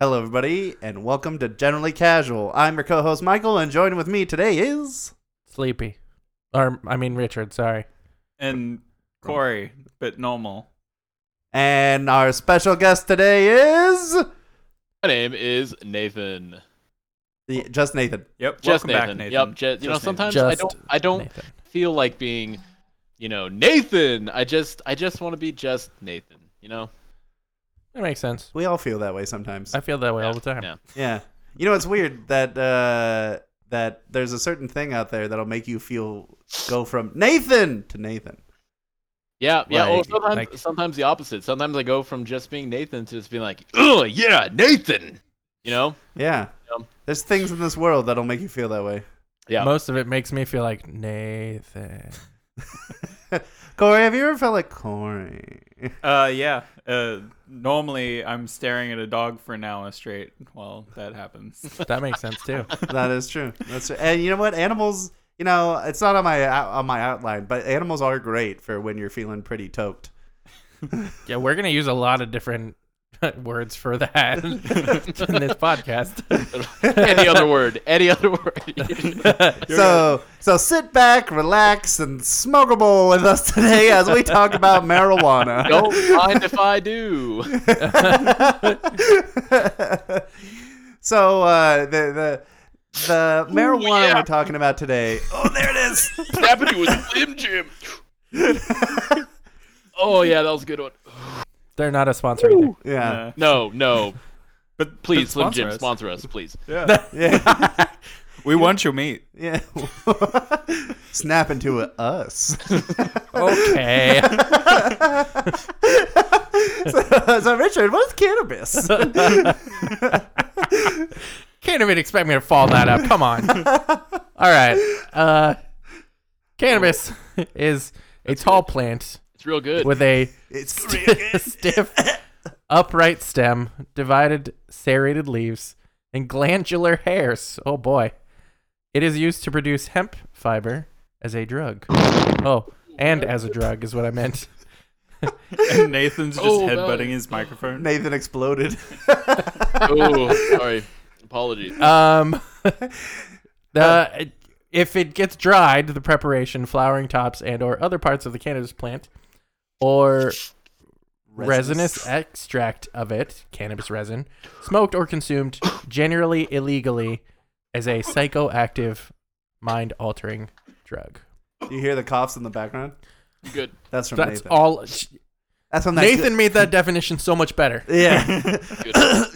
Hello, everybody, and welcome to Generally Casual. I'm your co-host, Michael, and joined with me today is... Sleepy. Or, I mean, Richard, sorry. And Corey, but normal. And our special guest today is... My name is Nathan. Just Nathan. Yep, just welcome Nathan. Back, Nathan. Yep, I don't feel like being, Nathan. I just want to be just Nathan, That makes sense. We all feel that way sometimes. I feel that way all the time. Yeah. It's weird that that there's a certain thing out there that'll make you go from Nathan to Nathan. Yeah. Like, sometimes the opposite. Sometimes I go from just being Nathan to just being like, oh yeah, Nathan. Yeah. There's things in this world that'll make you feel that way. Yeah. Most of it makes me feel like Nathan. Corey, have you ever felt like Corey? Yeah. Normally, I'm staring at a dog for an hour straight while that happens. That makes sense too. That is true. That's true. And you know what? Animals. It's not on my outline, but animals are great for when you're feeling pretty toked. Yeah, we're gonna use a lot of different words for that in this podcast. Any other word. So sit back, relax, and smoke a bowl with us today as we talk about marijuana. Don't mind if I do. So the marijuana we're talking about today. Oh, there it is. Happening with Slim Jim. Oh yeah, that was a good one. They're not a sponsor either. Yeah. No. But please, Slim Jim, sponsor us, please. Yeah. We want your meat. Yeah. Snap into us. Okay. so, Richard, what is cannabis? Can't even expect me to fall that up. Come on. All right. Cannabis is a tall plant. It's real good. With a stiff, upright stem, divided, serrated leaves, and glandular hairs. Oh, boy. It is used to produce hemp fiber as a drug. Oh, and as a drug is what I meant. And Nathan's just headbutting his microphone. Nathan exploded. Sorry. Apologies. If it gets dried, the preparation, flowering tops, and or other parts of the cannabis plant, or resinous extract of it, cannabis resin, smoked or consumed generally illegally as a psychoactive, mind-altering drug. Do you hear the coughs in the background? Good. That's Nathan. That's from Nathan made that definition so much better. Yeah.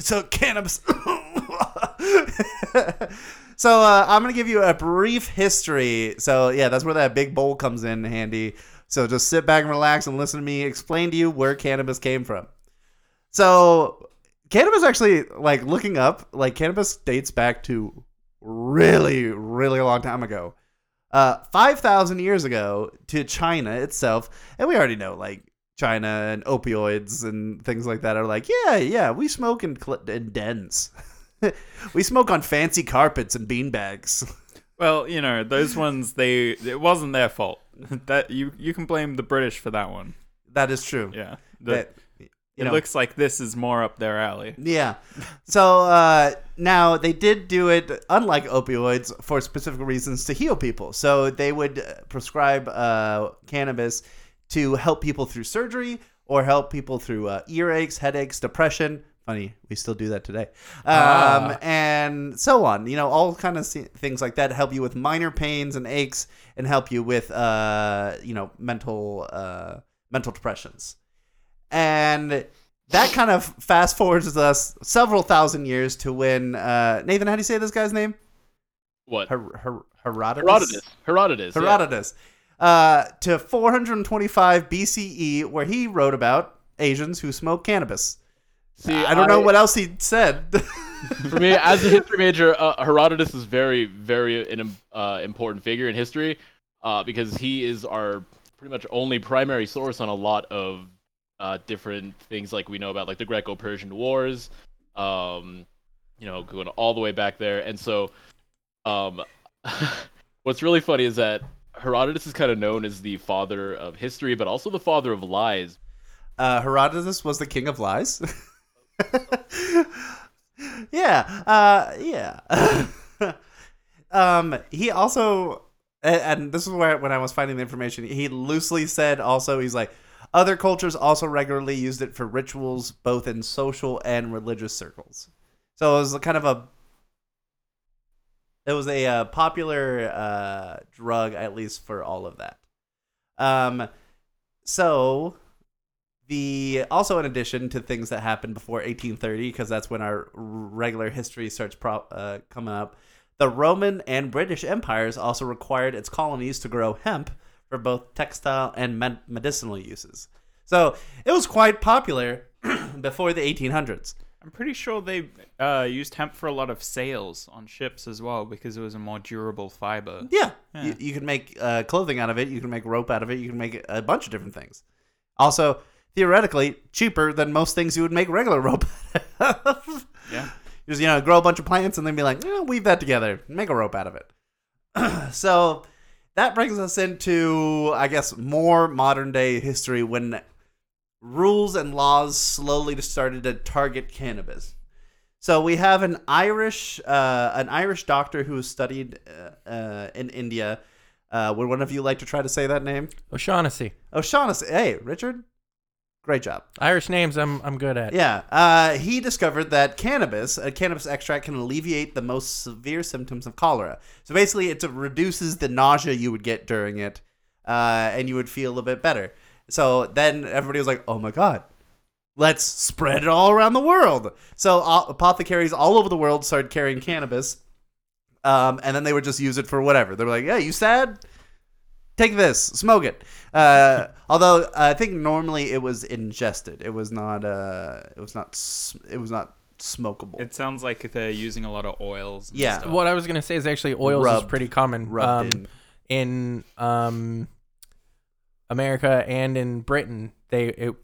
So cannabis. So I'm going to give you a brief history. So yeah, that's where that big bowl comes in handy. So just sit back and relax and listen to me explain to you where cannabis came from. So cannabis actually, looking up, cannabis dates back to really, really long time ago. 5,000 years ago to China itself. And we already know, China and opioids and things like that are we smoke in dens. We smoke on fancy carpets and beanbags. Well, those ones, it wasn't their fault. That you can blame the British for that one. That is true. Yeah. It looks like this is more up their alley. Yeah. So now they did do it, unlike opioids, for specific reasons to heal people. So they would prescribe cannabis to help people through surgery or help people through earaches, headaches, depression. Funny, we still do that today. And so on. All kind of things like that help you with minor pains and aches and help you with, mental depressions. And that kind of fast forwards us several thousand years to when Nathan, how do you say this guy's name? What? Herodotus. Yeah. To 425 BCE, where he wrote about Asians who smoked cannabis. See, I don't know what else he said. For me, as a history major, Herodotus is very, very an important figure in history because he is our pretty much only primary source on a lot of different things we know about, the Greco-Persian Wars, going all the way back there. And so what's really funny is that Herodotus is kind of known as the father of history, but also the father of lies. Herodotus was the king of lies. Yeah. He also, and this is where when I was finding the information, he loosely said also, he's like, other cultures also regularly used it for rituals, both in social and religious circles. So it was kind of a, it was a popular drug, at least for all of that. So the, also in addition to things that happened before 1830, because that's when our regular history starts coming up, the Roman and British empires also required its colonies to grow hemp for both textile and medicinal uses. So it was quite popular before the 1800s. I'm pretty sure they used hemp for a lot of sails on ships as well because it was a more durable fiber. Yeah. You can make clothing out of it. You can make rope out of it. You can make a bunch of different things. Also, theoretically, cheaper than most things you would make regular rope out of. Yeah. Just, you know, grow a bunch of plants and then be like, weave that together. Make a rope out of it. So that brings us into, I guess, more modern-day history when rules and laws slowly started to target cannabis. So we have an Irish doctor who studied in India. Would one of you like to try to say that name? O'Shaughnessy. Hey, Richard. Great job. Irish names, I'm good at. Yeah. He discovered that a cannabis extract, can alleviate the most severe symptoms of cholera. So basically, it reduces the nausea you would get during it, and you would feel a bit better. So then everybody was like, oh my God, let's spread it all around the world. So apothecaries all over the world started carrying cannabis, and then they would just use it for whatever. They were like, yeah, you sad? Take this, smoke it. Although I think normally it was ingested. It was not smokable. It sounds like they're using a lot of oils. And stuff. What I was going to say is actually oils is pretty common. In America and in Britain,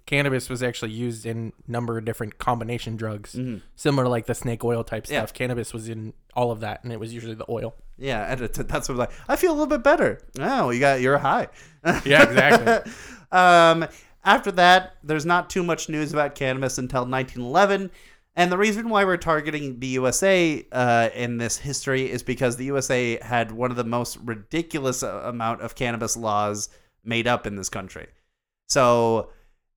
cannabis was actually used in a number of different combination drugs, similar to like the snake oil type stuff. Cannabis was in all of that, and it was usually the oil. Yeah, and that's what it was like. I feel a little bit better. Oh, you're high. Yeah, exactly. After that, there's not too much news about cannabis until 1911, and the reason why we're targeting the USA in this history is because the USA had one of the most ridiculous amount of cannabis laws made up in this country. So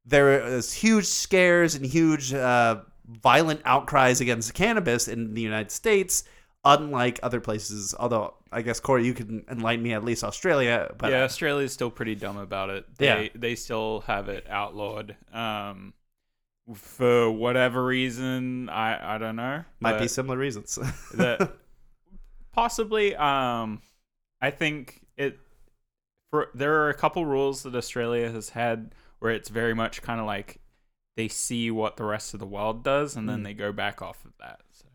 there was huge scares and huge violent outcries against cannabis in the United States, unlike other places. Although, I guess, Corey, you can enlighten me, at least Australia. But yeah, Australia is still pretty dumb about it. They still have it outlawed. For whatever reason, I don't know. Might be similar reasons. Possibly, I think it... There are a couple rules that Australia has had where it's very much kind of like they see what the rest of the world does and then they go back off of that. So.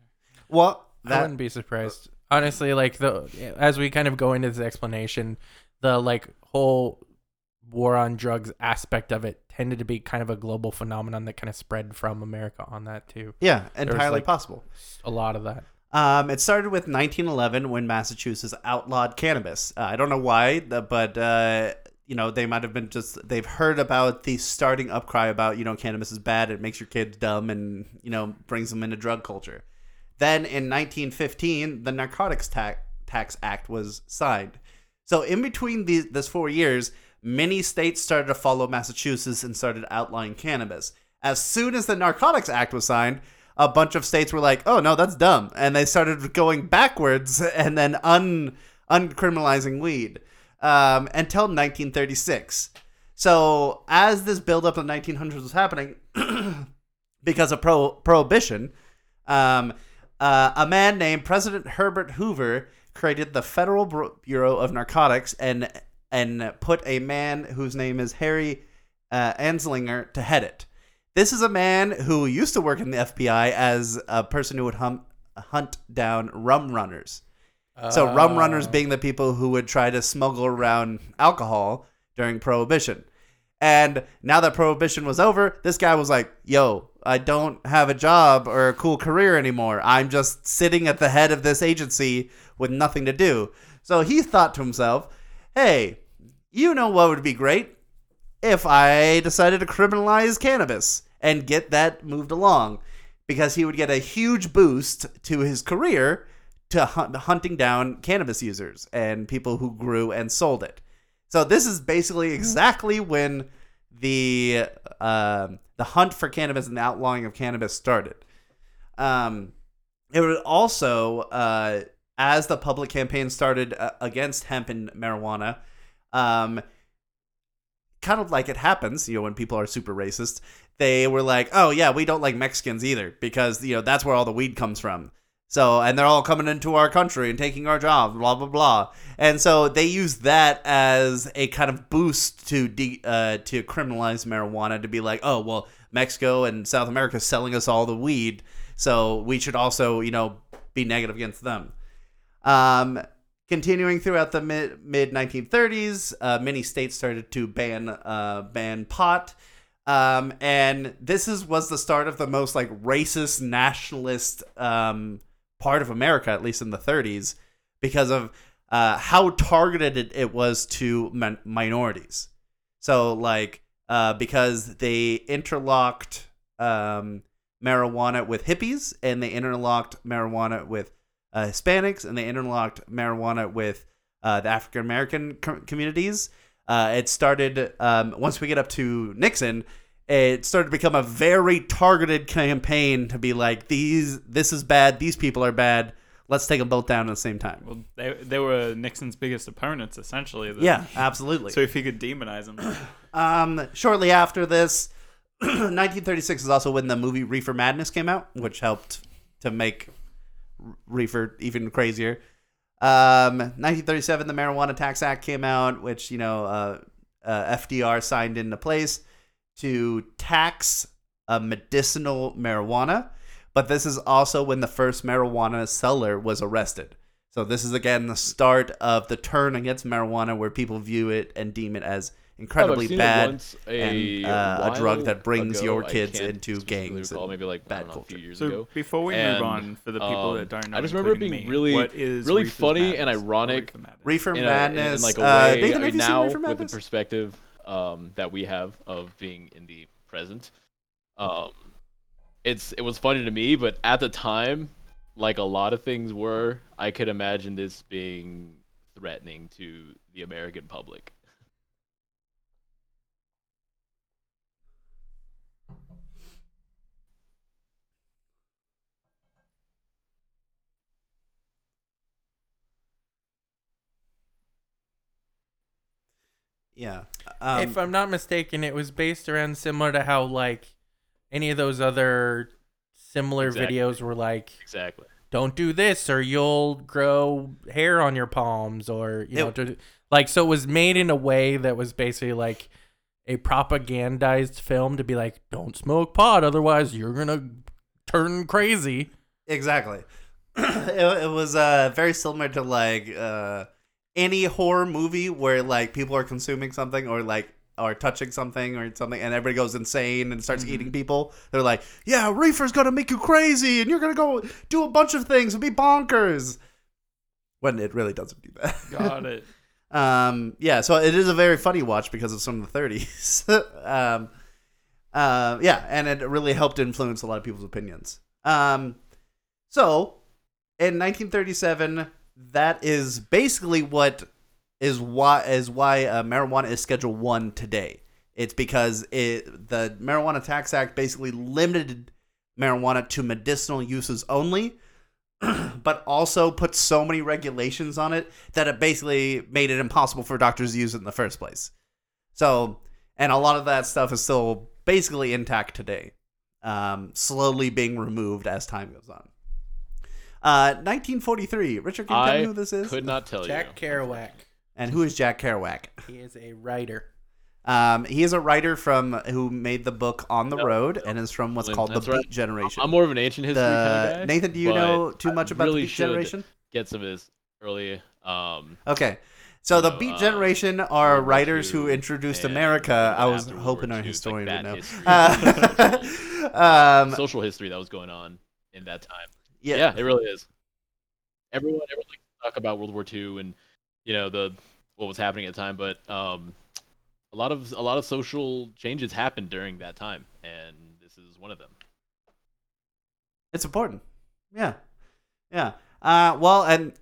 Well, I wouldn't be surprised. Honestly, like as we kind of go into this explanation, the like whole war on drugs aspect of it tended to be kind of a global phenomenon that kind of spread from America on that too. Yeah, entirely possible. A lot of that. It started with 1911 when Massachusetts outlawed cannabis. I don't know why, but, they might have been they've heard about the starting upcry about, cannabis is bad. It makes your kids dumb and, brings them into drug culture. Then in 1915, the Narcotics Tax Act was signed. So in between this 4 years, many states started to follow Massachusetts and started outlawing cannabis. As soon as the Narcotics Act was signed, a bunch of states were like, oh, no, that's dumb. And they started going backwards and then uncriminalizing weed until 1936. So as this buildup of the 1900s was happening, because of prohibition, a man named President Herbert Hoover created the Federal Bureau of Narcotics and put a man whose name is Harry Anslinger to head it. This is a man who used to work in the FBI as a person who would hunt down rum runners. So rum runners being the people who would try to smuggle around alcohol during Prohibition. And now that Prohibition was over, this guy was like, yo, I don't have a job or a cool career anymore. I'm just sitting at the head of this agency with nothing to do. So he thought to himself, hey, what would be great? If I decided to criminalize cannabis and get that moved along. because he would get a huge boost to his career to hunting down cannabis users and people who grew and sold it. So this is basically exactly when the hunt for cannabis and the outlawing of cannabis started. It was also, as the public campaign started against hemp and marijuana, kind of like it happens, you know, when people are super racist, they were like, oh yeah, we don't like Mexicans either because, you know, that's where all the weed comes from. So, and they're all coming into our country and taking our jobs, blah, blah, blah. And so they use that as a kind of boost to criminalize marijuana, to be like, oh, well, Mexico and South America is selling us all the weed, so we should also, you know, be negative against them. Continuing throughout the mid-1930s, many states started to ban pot. And this was the start of the most like racist, nationalist part of America, at least in the 30s, because of how targeted it was to minorities. So like because they interlocked marijuana with hippies, and they interlocked marijuana with Hispanics, and they interlocked marijuana with the African American communities. It started, once we get up to Nixon, it started to become a very targeted campaign to be like, this is bad, these people are bad, let's take them both down at the same time. Well, they were Nixon's biggest opponents, essentially. Then. Yeah, absolutely. So if he could demonize them. Shortly after this, 1936 is also when the movie Reefer Madness came out, which helped to make reefer even crazier. 1937, the Marijuana Tax Act came out, which, you know, FDR signed into place to tax medicinal marijuana. But this is also when the first marijuana seller was arrested. So this is, again, the start of the turn against marijuana, where people view it and deem it as incredibly bad and a drug that brings your kids into gangs. Maybe like bad culture. A few years ago. Before we move on, for the people that don't know, I just remember it being really funny and ironic. Reefer Madness, in like a way now with the perspective that we have of being in the present. It was funny to me, but at the time, like a lot of things were, I could imagine this being threatening to the American public. Yeah. If I'm not mistaken, it was based around similar to how like any of those other similar videos were like, don't do this or you'll grow hair on your palms, or, you know, so it was made in a way that was basically like a propagandized film to be like, don't smoke pot, otherwise you're going to turn crazy. Exactly. It was very similar to like, any horror movie where like people are consuming something or like are touching something or something, and everybody goes insane and starts eating people. They're like, yeah, reefer's gonna make you crazy and you're gonna go do a bunch of things and be bonkers, when it really doesn't do that. Got it. Yeah, so it is a very funny watch because of some of the 30s. Yeah, and it really helped influence a lot of people's opinions. So in 1937, that is basically why marijuana is Schedule 1 today. It's because the Marijuana Tax Act basically limited marijuana to medicinal uses only, but also put so many regulations on it that it basically made it impossible for doctors to use it in the first place. So, and a lot of that stuff is still basically intact today, slowly being removed as time goes on. 1943. Richard, can you tell me who this is? I could not tell you. Jack Kerouac. And who is Jack Kerouac? He is a writer. He is a writer who made the book On the Road, and is from what's called the Beat Generation. I'm more of an ancient history kind of guy. Nathan, do you know too much about the Beat Generation? Get some of this early. Okay. So the Beat Generation are writers who introduced America. I was hoping our historian would know. Social history that was going on in that time. Yeah, it really is. Everyone likes to talk about World War II and, you know, what was happening at the time, but a lot of social changes happened during that time, and this is one of them. It's important. Yeah. Yeah. Well, and...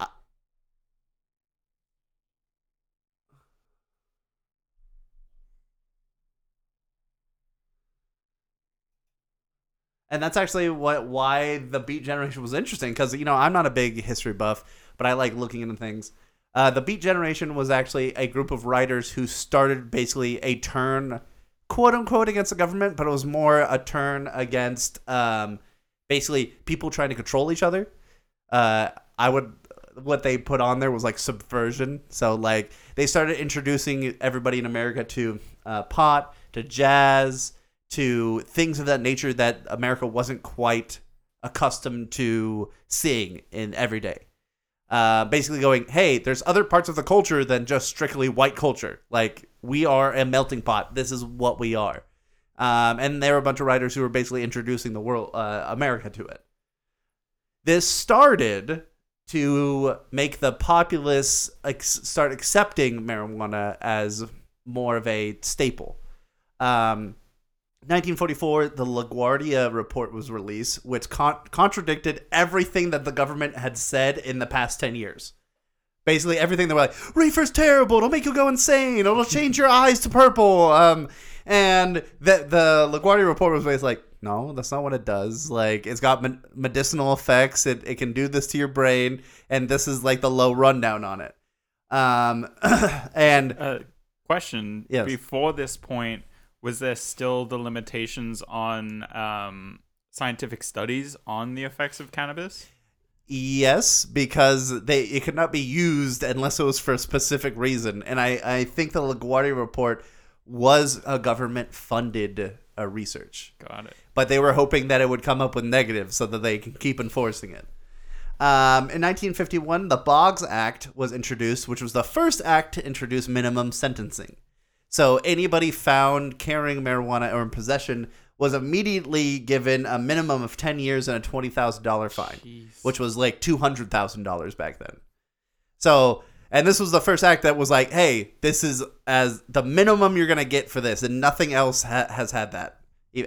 and that's actually why the Beat Generation was interesting, because, you know, I'm not a big history buff, but I like looking into things. The Beat Generation was actually a group of writers who started basically a turn, quote-unquote, against the government, but it was more a turn against basically people trying to control each other. What they put on there was, like, subversion. So, like, they started introducing everybody in America to pot, to jazz, to things of that nature that America wasn't quite accustomed to seeing in every day. Basically going, hey, there's other parts of the culture than just strictly white culture. Like, we are a melting pot. This is what we are. And there were a bunch of writers who were basically introducing the world, America to it. This started to make the populace start accepting marijuana as more of a staple. 1944, the LaGuardia report was released, which contradicted everything that the government had said in the past 10 years. Basically, everything they were like, reefer's terrible, it'll make you go insane, it'll change your eyes to purple. And the LaGuardia report was basically like, no, that's not what it does. Like, it's got medicinal effects, it can do this to your brain, and this is like the low rundown on it. And question, yes. Before this point, was there still the limitations on scientific studies on the effects of cannabis? Yes, because it could not be used unless it was for a specific reason. And I think the LaGuardia report was a government-funded research. Got it. But they were hoping that it would come up with negatives so that they could keep enforcing it. In 1951, the Boggs Act was introduced, which was the first act to introduce minimum sentencing. So anybody found carrying marijuana or in possession was immediately given a minimum of 10 years and a $20,000 fine, Jeez. Which was like $200,000 back then. So, and this was the first act that was like, hey, this is as the minimum you're going to get for this. And nothing else has had that.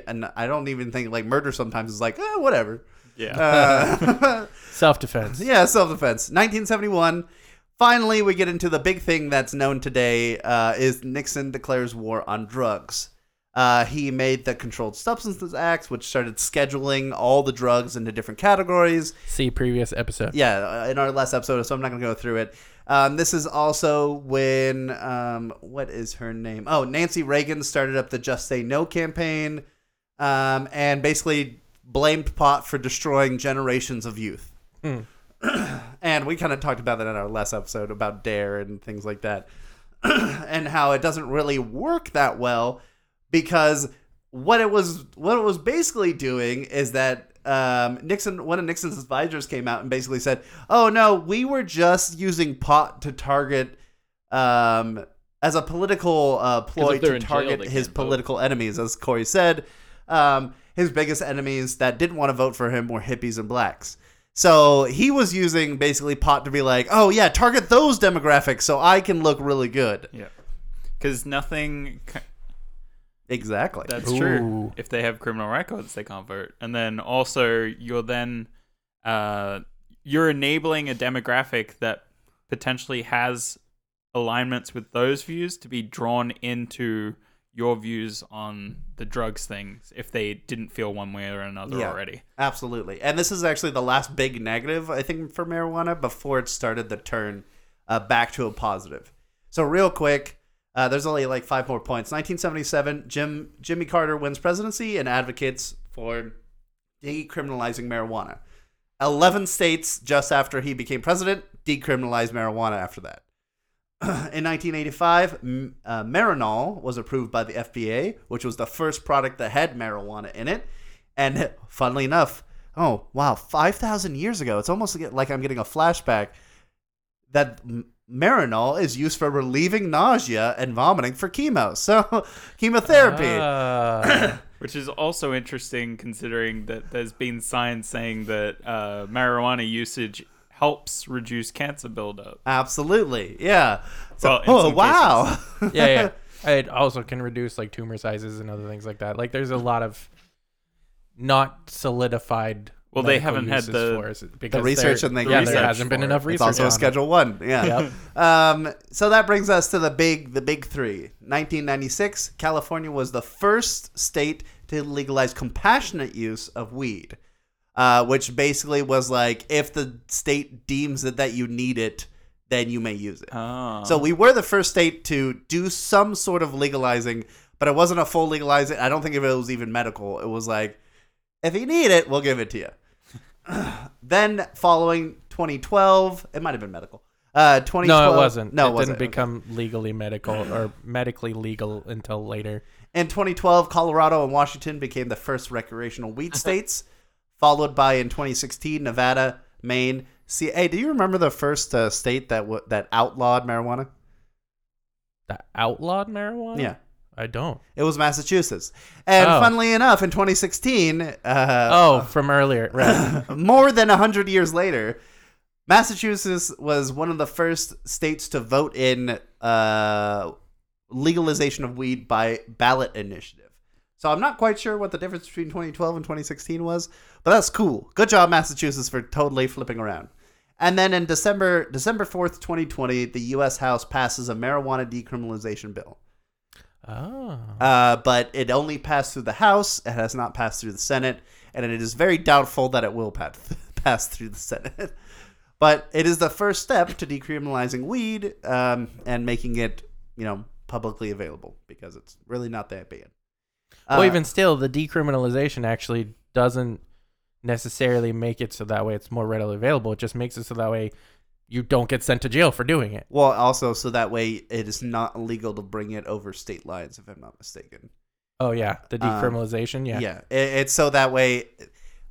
And I don't even think like murder sometimes is like, whatever. Yeah. Self-defense. Yeah, self-defense. 1971. Finally, we get into the big thing that's known today is Nixon declares war on drugs. He made the Controlled Substances Act, which started scheduling all the drugs into different categories. See previous episode. Yeah, in our last episode, so I'm not going to go through it. This is also when, what is her name? Oh, Nancy Reagan started up the Just Say No campaign and basically blamed pot for destroying generations of youth. Mm. And we kind of talked about that in our last episode about DARE and things like that and how it doesn't really work that well because what it was basically doing is that Nixon, one of Nixon's advisors came out and basically said, oh no, we were just using pot to target as a political ploy to target his political enemies. As Corey said, his biggest enemies that didn't want to vote for him were hippies and blacks. So he was using basically pot to be like, oh, yeah, target those demographics so I can look really good. Yeah. Because nothing. Exactly. That's Ooh. True. If they have criminal records, they can't vote. And then also you're enabling a demographic that potentially has alignments with those views to be drawn into your views on the drugs things if they didn't feel one way or another already. Absolutely. And this is actually the last big negative, I think, for marijuana before it started the turn back to a positive. So real quick, there's only like 5 more points. 1977, Jimmy Carter wins presidency and advocates for decriminalizing marijuana. 11 states just after he became president decriminalized marijuana after that. In 1985, Marinol was approved by the FDA, which was the first product that had marijuana in it. And funnily enough, 5,000 years ago, it's almost like I'm getting a flashback, that Marinol is used for relieving nausea and vomiting for chemo. So, chemotherapy. Which is also interesting considering that there's been science saying that marijuana usage helps reduce cancer buildup. Absolutely, yeah. So, wow. Yeah. It also can reduce like tumor sizes and other things like that. Like, there's a lot of not solidified Well, they haven't had the research, and there hasn't been enough research. It's also a Schedule I. Yeah. Yep. So that brings us to the big three. 1996, California was the first state to legalize compassionate use of weed, which basically was like, if the state deems that you need it, then you may use it. Oh. So we were the first state to do some sort of legalizing, but it wasn't a full legalizing. I don't think it was even medical. It was like, if you need it, we'll give it to you. Then following 2012, it might have been medical. 2012, no, it wasn't. No, it wasn't. Didn't become legally medical or medically legal until later. In 2012, Colorado and Washington became the first recreational weed states, followed by, in 2016, Nevada, Maine. See, hey, do you remember the first state that outlawed marijuana? That outlawed marijuana? Yeah. I don't. It was Massachusetts. And funnily enough, in 2016... from earlier. Right. More than 100 years later, Massachusetts was one of the first states to vote in legalization of weed by ballot initiative. So I'm not quite sure what the difference between 2012 and 2016 was, but that's cool. Good job, Massachusetts, for totally flipping around. And then in December 4th, 2020, the U.S. House passes a marijuana decriminalization bill. Oh. But it only passed through the House. It has not passed through the Senate, and it is very doubtful that it will pass through the Senate. But it is the first step to decriminalizing weed and making it, publicly available, because it's really not that bad. Well, even still, the decriminalization actually doesn't necessarily make it so that way it's more readily available. It just makes it so that way you don't get sent to jail for doing it. Well, also, so that way it is not illegal to bring it over state lines, if I'm not mistaken. Oh, yeah. The decriminalization, yeah. Yeah. It's so that way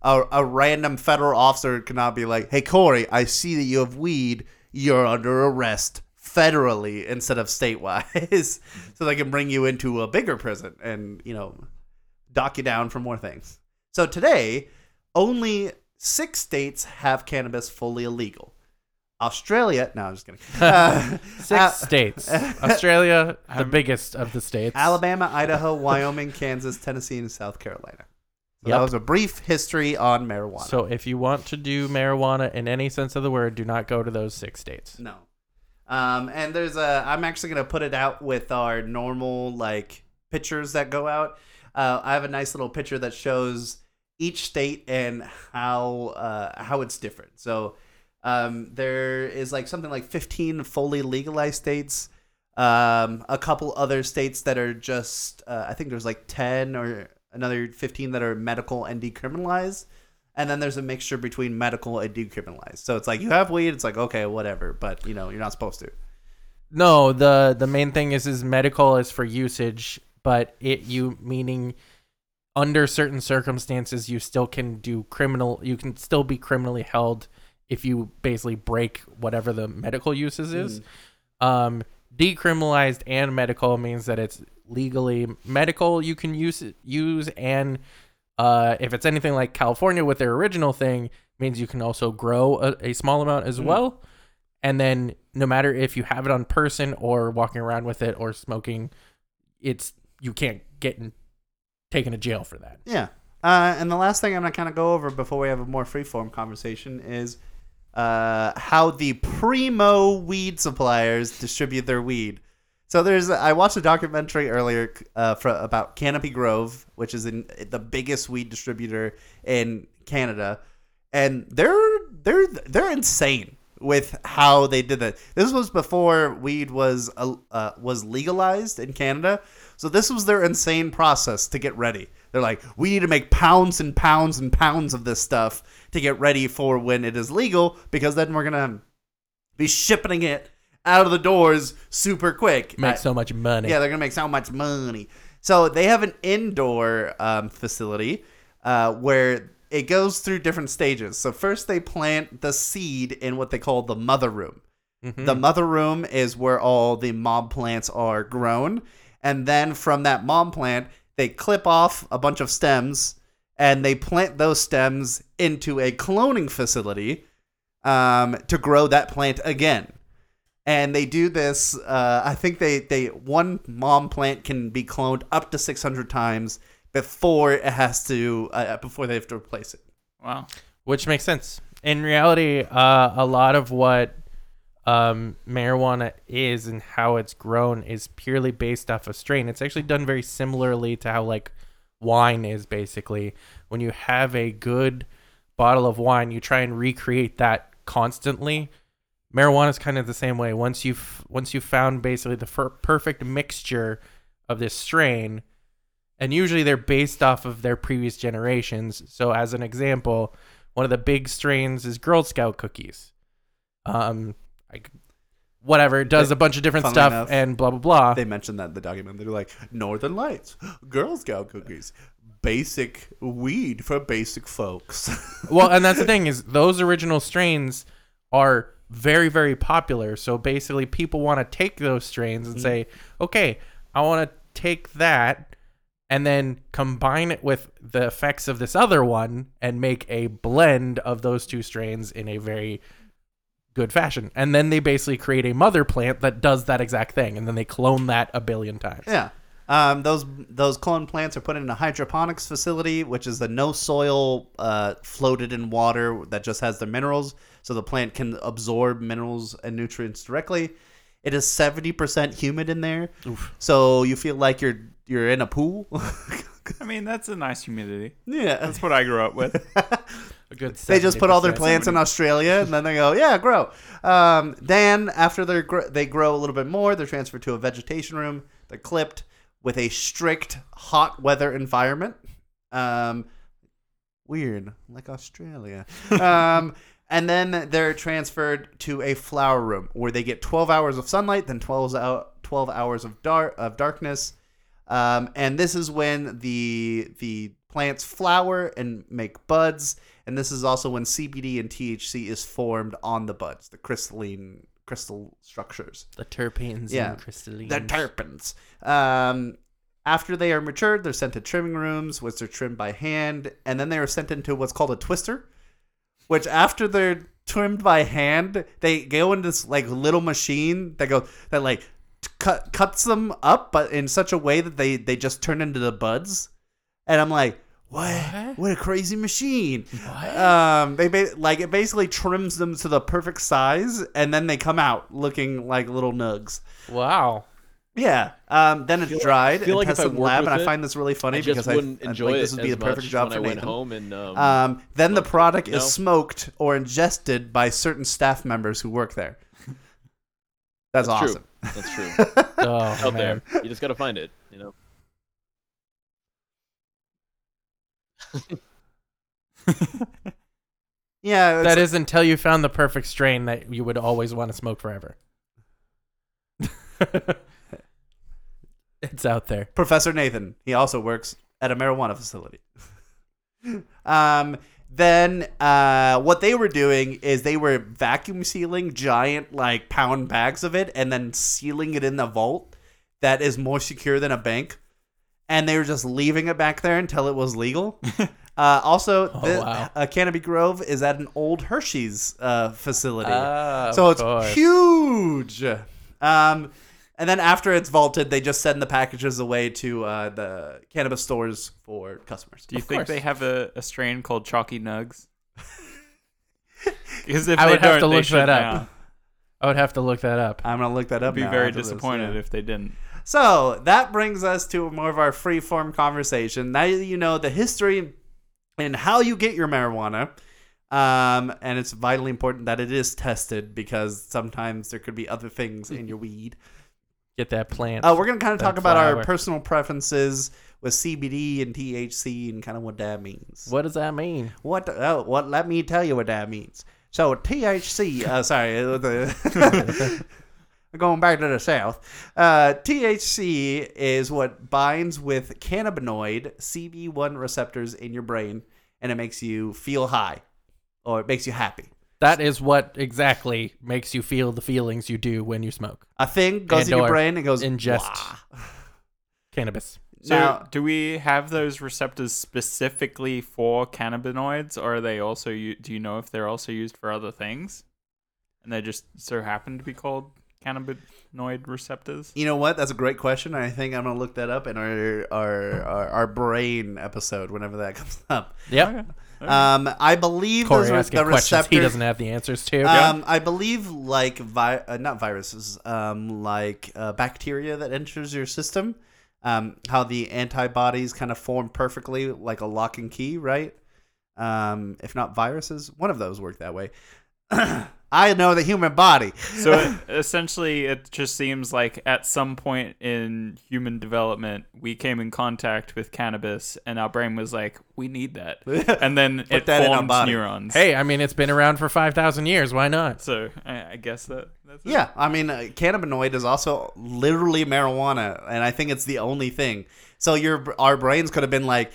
a random federal officer cannot be like, hey, Corey, I see that you have weed. You're under arrest federally instead of state-wise. So they can bring you into a bigger prison and, dock you down for more things. So today, only 6 states have cannabis fully illegal. Australia. No, I'm just kidding. 6 states. Australia, the biggest of the states. Alabama, Idaho, Wyoming, Kansas, Tennessee, and South Carolina. So that was a brief history on marijuana. So if you want to do marijuana in any sense of the word, do not go to those 6 states. No. And there's I'm actually going to put it out with our normal, pictures that go out. I have a nice little picture that shows each state and how it's different. So there is something like 15 fully legalized states, a couple other states that are just, I think there's 10 or another 15 that are medical and decriminalized. And then there's a mixture between medical and decriminalized. So it's you have weed. It's okay, whatever. But, you're not supposed to. No, the main thing is medical is for usage, but meaning under certain circumstances, you still can do you can still be criminally held if you basically break whatever the medical uses is. Decriminalized and medical means that it's legally medical. You can use and if it's anything like California with their original thing, means you can also grow a small amount as well. And then no matter if you have it on person or walking around with it or smoking, you can't get taken to jail for that. Yeah. And the last thing I'm going to kind of go over before we have a more freeform conversation is how the primo weed suppliers distribute their weed. So I watched a documentary earlier about Canopy Grove, which is the biggest weed distributor in Canada, and they're insane with how they did that. This was before weed was legalized in Canada, so this was their insane process to get ready. They're like, we need to make pounds and pounds and pounds of this stuff to get ready for when it is legal, because then we're going to be shipping it out of the doors super quick. Make so much money. Yeah, they're going to make so much money. So they have an indoor facility where it goes through different stages. So first they plant the seed in what they call the mother room. Mm-hmm. The mother room is where all the mom plants are grown. And then from that mom plant, they clip off a bunch of stems and they plant those stems into a cloning facility to grow that plant again. And they do this. I think they one mom plant can be cloned up to 600 times before they have to replace it. Wow. Which makes sense. In reality, a lot of what marijuana is and how it's grown is purely based off of strain. It's actually done very similarly to how like wine is basically. When you have a good bottle of wine, you try and recreate that constantly. Marijuana is kind of the same way. Once you've found basically the perfect mixture of this strain, and usually they're based off of their previous generations. So as an example, one of the big strains is Girl Scout cookies. It does a bunch of different stuff enough, and blah, blah, blah. They mentioned that in the document. They're like, Northern Lights, Girl Scout cookies, basic weed for basic folks. Well, and that's the thing is those original strains are very, very popular. So basically people want to take those strains and say, okay, I want to take that and then combine it with the effects of this other one and make a blend of those two strains in a very good fashion. And then they basically create a mother plant that does that exact thing. And then they clone that a billion times. Yeah. Those clone plants are put in a hydroponics facility, which is the no soil floated in water that just has the minerals. So the plant can absorb minerals and nutrients directly. It is 70% humid in there. Oof. So you feel like you're in a pool. I mean, that's a nice humidity. Yeah. That's what I grew up with. A good they just put all their plants in Australia, and then they go, yeah, grow. Then, after they grow a little bit more, they're transferred to a vegetation room. They're clipped with a strict hot weather environment. Weird. Like Australia. And then they're transferred to a flower room where they get 12 hours of sunlight, then 12 hours of darkness. And this is when the plants flower and make buds. And this is also when CBD and THC is formed on the buds, the crystal structures. The terpenes and crystallines. The terpenes. After they are matured, they're sent to trimming rooms, which are trimmed by hand. And then they are sent into what's called a twister, which after they're trimmed by hand, they go in this like little machine that cuts them up, but in such a way that they just turn into the buds. And I'm like, what? What a crazy machine. What? It basically trims them to the perfect size, and then they come out looking like little nugs. Wow. Yeah. Then it's dried and tested in the lab, and I find this really funny because I wouldn't enjoy it. This would be the perfect job for Nathan. Then the product is smoked or ingested by certain staff members who work there. That's awesome. That's true. Out there, you just got to find it, you know. Yeah, that is until you found the perfect strain that you would always want to smoke forever. It's out there. Professor Nathan, he also works at a marijuana facility. Then what they were doing is they were vacuum sealing giant like pound bags of it and then sealing it in the vault that is more secure than a bank. And they were just leaving it back there until it was legal. Canopy Grove is at an old Hershey's facility. So it's huge. And then after it's vaulted, they just send the packages away to the cannabis stores for customers. Do you think they have a strain called Chalky Nugs? Because if I would have to look that up. I would have to look that up. I'm going to look that up. I'd be very disappointed if they didn't. So that brings us to more of our free-form conversation. Now you know the history and how you get your marijuana. And it's vitally important that it is tested because sometimes there could be other things in your weed. Get that plant. We're going to kind of talk about our personal preferences with CBD and THC and kind of what that means. What does that mean? Let me tell you what that means. So THC, going back to the South, THC is what binds with cannabinoid CB1 receptors in your brain, and it makes you feel high, or it makes you happy. That is what exactly makes you feel the feelings you do when you smoke. A thing goes in your brain and goes, ingest cannabis. So now, do we have those receptors specifically for cannabinoids, or are they also? Do you know if they're also used for other things, and they just so happen to be called cannabinoid receptors? You know what? That's a great question. I think I'm going to look that up in our brain episode whenever that comes up. Yep. Okay. Okay. I believe Corey asking questions he doesn't have the answers to. I believe like not viruses, like bacteria that enters your system, how the antibodies kind of form perfectly like a lock and key, right? If not viruses, one of those work that way. I know the human body. So essentially, it just seems like at some point in human development, we came in contact with cannabis, and our brain was like, "We need that," and then it formed neurons. Hey, I mean, it's been around for 5,000 years. Why not? So I guess that's it. Yeah, I mean, cannabinoid is also literally marijuana, and I think it's the only thing. So our brains could have been like,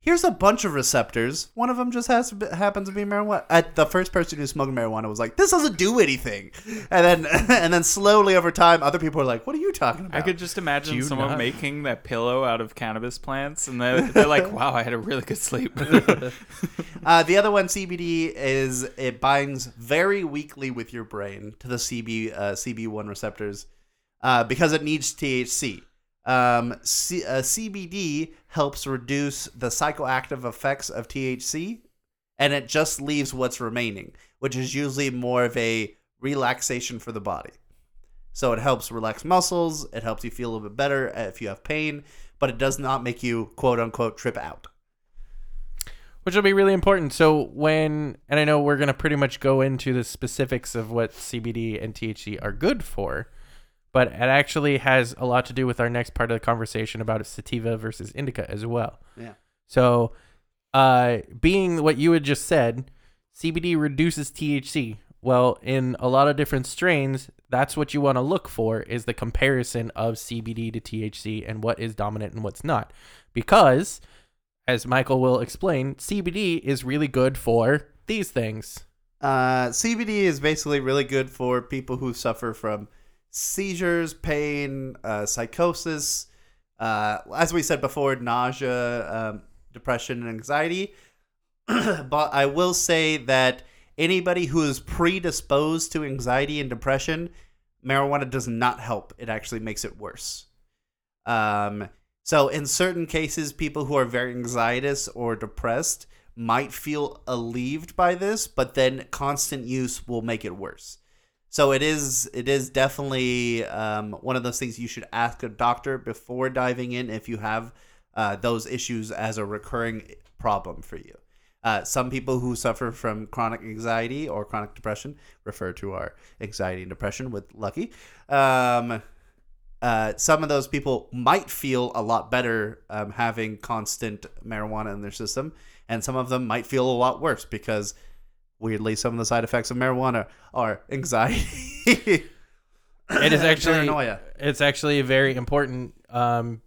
here's a bunch of receptors. One of them just happens to be marijuana. The first person who smoked marijuana was like, "This doesn't do anything," and then slowly over time, other people are like, "What are you talking about?" I could just imagine someone making that pillow out of cannabis plants, and they're like, "Wow, I had a really good sleep." The other one, CBD, is it binds very weakly with your brain to the CB1 receptors because it needs THC. CBD helps reduce the psychoactive effects of THC, and it just leaves what's remaining, which is usually more of a relaxation for the body. So it helps relax muscles, it helps you feel a little bit better if you have pain, but it does not make you, quote unquote, trip out. Which will be really important. So and I know we're going to pretty much go into the specifics of what CBD and THC are good for, but it actually has a lot to do with our next part of the conversation about sativa versus indica as well. Yeah. So being what you had just said, CBD reduces THC. Well, in a lot of different strains, that's what you want to look for is the comparison of CBD to THC and what is dominant and what's not. Because, as Michael will explain, CBD is really good for these things. CBD is basically really good for people who suffer from seizures, pain, psychosis, as we said before, nausea, depression, and anxiety. But I will say that anybody who is predisposed to anxiety and depression, marijuana does not help. It actually makes it worse. So in certain cases, people who are very anxious or depressed might feel alleviated by this, but then constant use will make it worse. So it is definitely one of those things you should ask a doctor before diving in if you have those issues as a recurring problem for you. Some people who suffer from chronic anxiety or chronic depression, refer to our anxiety and depression with Lucky, some of those people might feel a lot better having constant marijuana in their system, and some of them might feel a lot worse because weirdly, some of the side effects of marijuana are anxiety. It is actually paranoia. It's actually very important for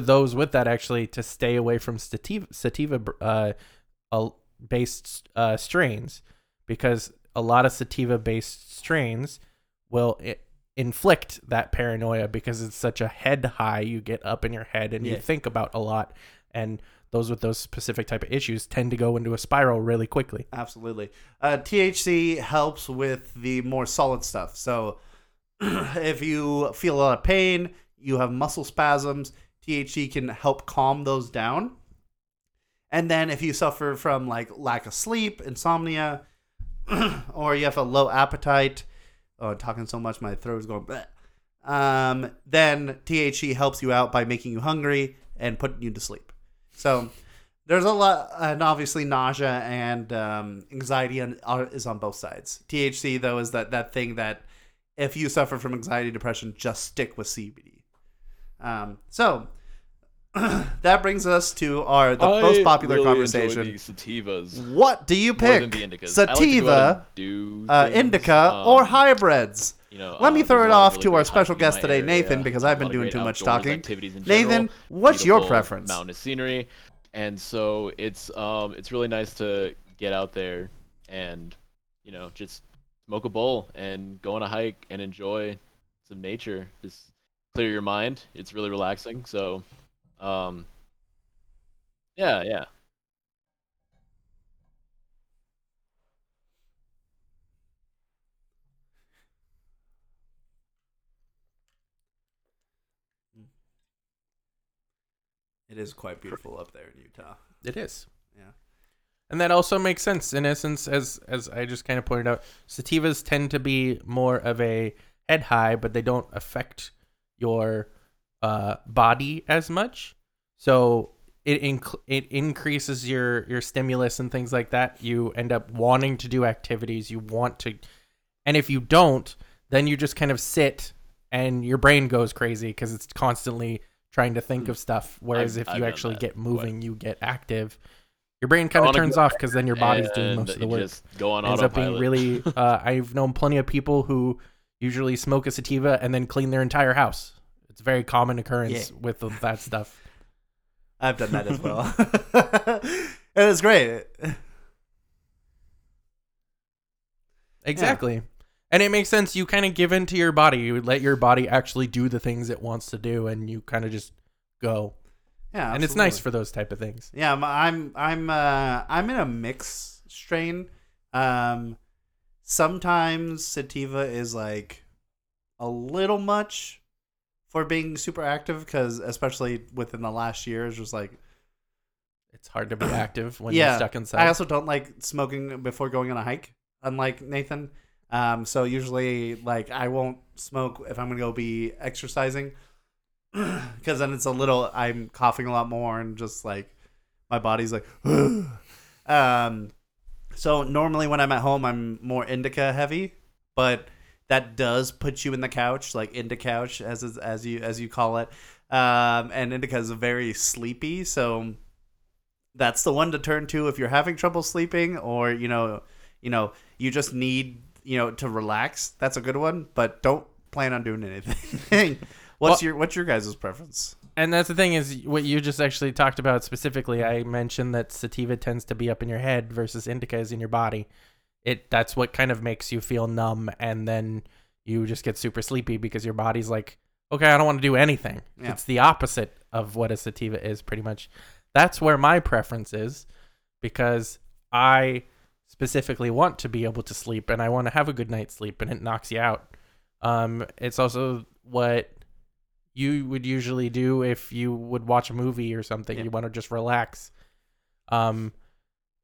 those with that actually to stay away from sativa based strains, because a lot of sativa based strains will inflict that paranoia because it's such a head high. You get up in your head and you think about a lot, and those with those specific type of issues tend to go into a spiral really quickly. Absolutely. THC helps with the more solid stuff. So if you feel a lot of pain, you have muscle spasms, THC can help calm those down. And then if you suffer from like lack of sleep, insomnia, or you have a low appetite, I'm talking so much, my throat is going bleh. Then THC helps you out by making you hungry and putting you to sleep. So there's a lot, and obviously nausea and anxiety is on both sides. THC, though, is that thing that if you suffer from anxiety, depression, just stick with CBD. So that brings us to the most popular really conversation. Enjoy the sativas. What do you pick? The sativa, like indica, or hybrids? You know, let me throw it off to our special guest today, Nathan, because I've been doing too much talking. Nathan, what's your preference? Mountainous scenery, and so it's really nice to get out there and just smoke a bowl and go on a hike and enjoy some nature. Just clear your mind. It's really relaxing. So, yeah. It is quite beautiful up there in Utah. It is. Yeah. And that also makes sense. In essence, as I just kind of pointed out, sativas tend to be more of a head high, but they don't affect your body as much. So it increases your stimulus and things like that. You end up wanting to do activities. You want to. And if you don't, then you just kind of sit and your brain goes crazy because it's constantly trying to think of stuff. Whereas if you actually get moving, you get active. Your brain kind of turns off because then your body's doing most of the work. Just go on autopilot. Ends up being really, I've known plenty of people who usually smoke a sativa and then clean their entire house. It's a very common occurrence with that stuff. I've done that as well. It was great. Exactly. Yeah. And it makes sense. You kind of give in to your body. You let your body actually do the things it wants to do, and you kind of just go. Yeah, absolutely. And it's nice for those type of things. Yeah, I'm in a mix strain. Sometimes sativa is like a little much for being super active, because especially within the last year, it's just like it's hard to be active when you're stuck inside. I also don't like smoking before going on a hike, unlike Nathan. So usually, like, I won't smoke if I'm gonna go be exercising, because then it's a little. I'm coughing a lot more, and just like my body's like. So normally when I'm at home, I'm more indica heavy, but that does put you in the couch, like indica couch, as you call it. And indica is very sleepy, so that's the one to turn to if you're having trouble sleeping, or you know, you just need, to relax. That's a good one, but don't plan on doing anything. What's your guys' preference? And that's the thing is what you just actually talked about specifically. I mentioned that sativa tends to be up in your head versus indica is in your body. That's what kind of makes you feel numb, and then you just get super sleepy because your body's like, okay, I don't want to do anything. Yeah. It's the opposite of what a sativa is, pretty much. That's where my preference is, because I specifically want to be able to sleep, and I want to have a good night's sleep, and it knocks you out. It's also what you would usually do if you would watch a movie or something. Yeah. You want to just relax.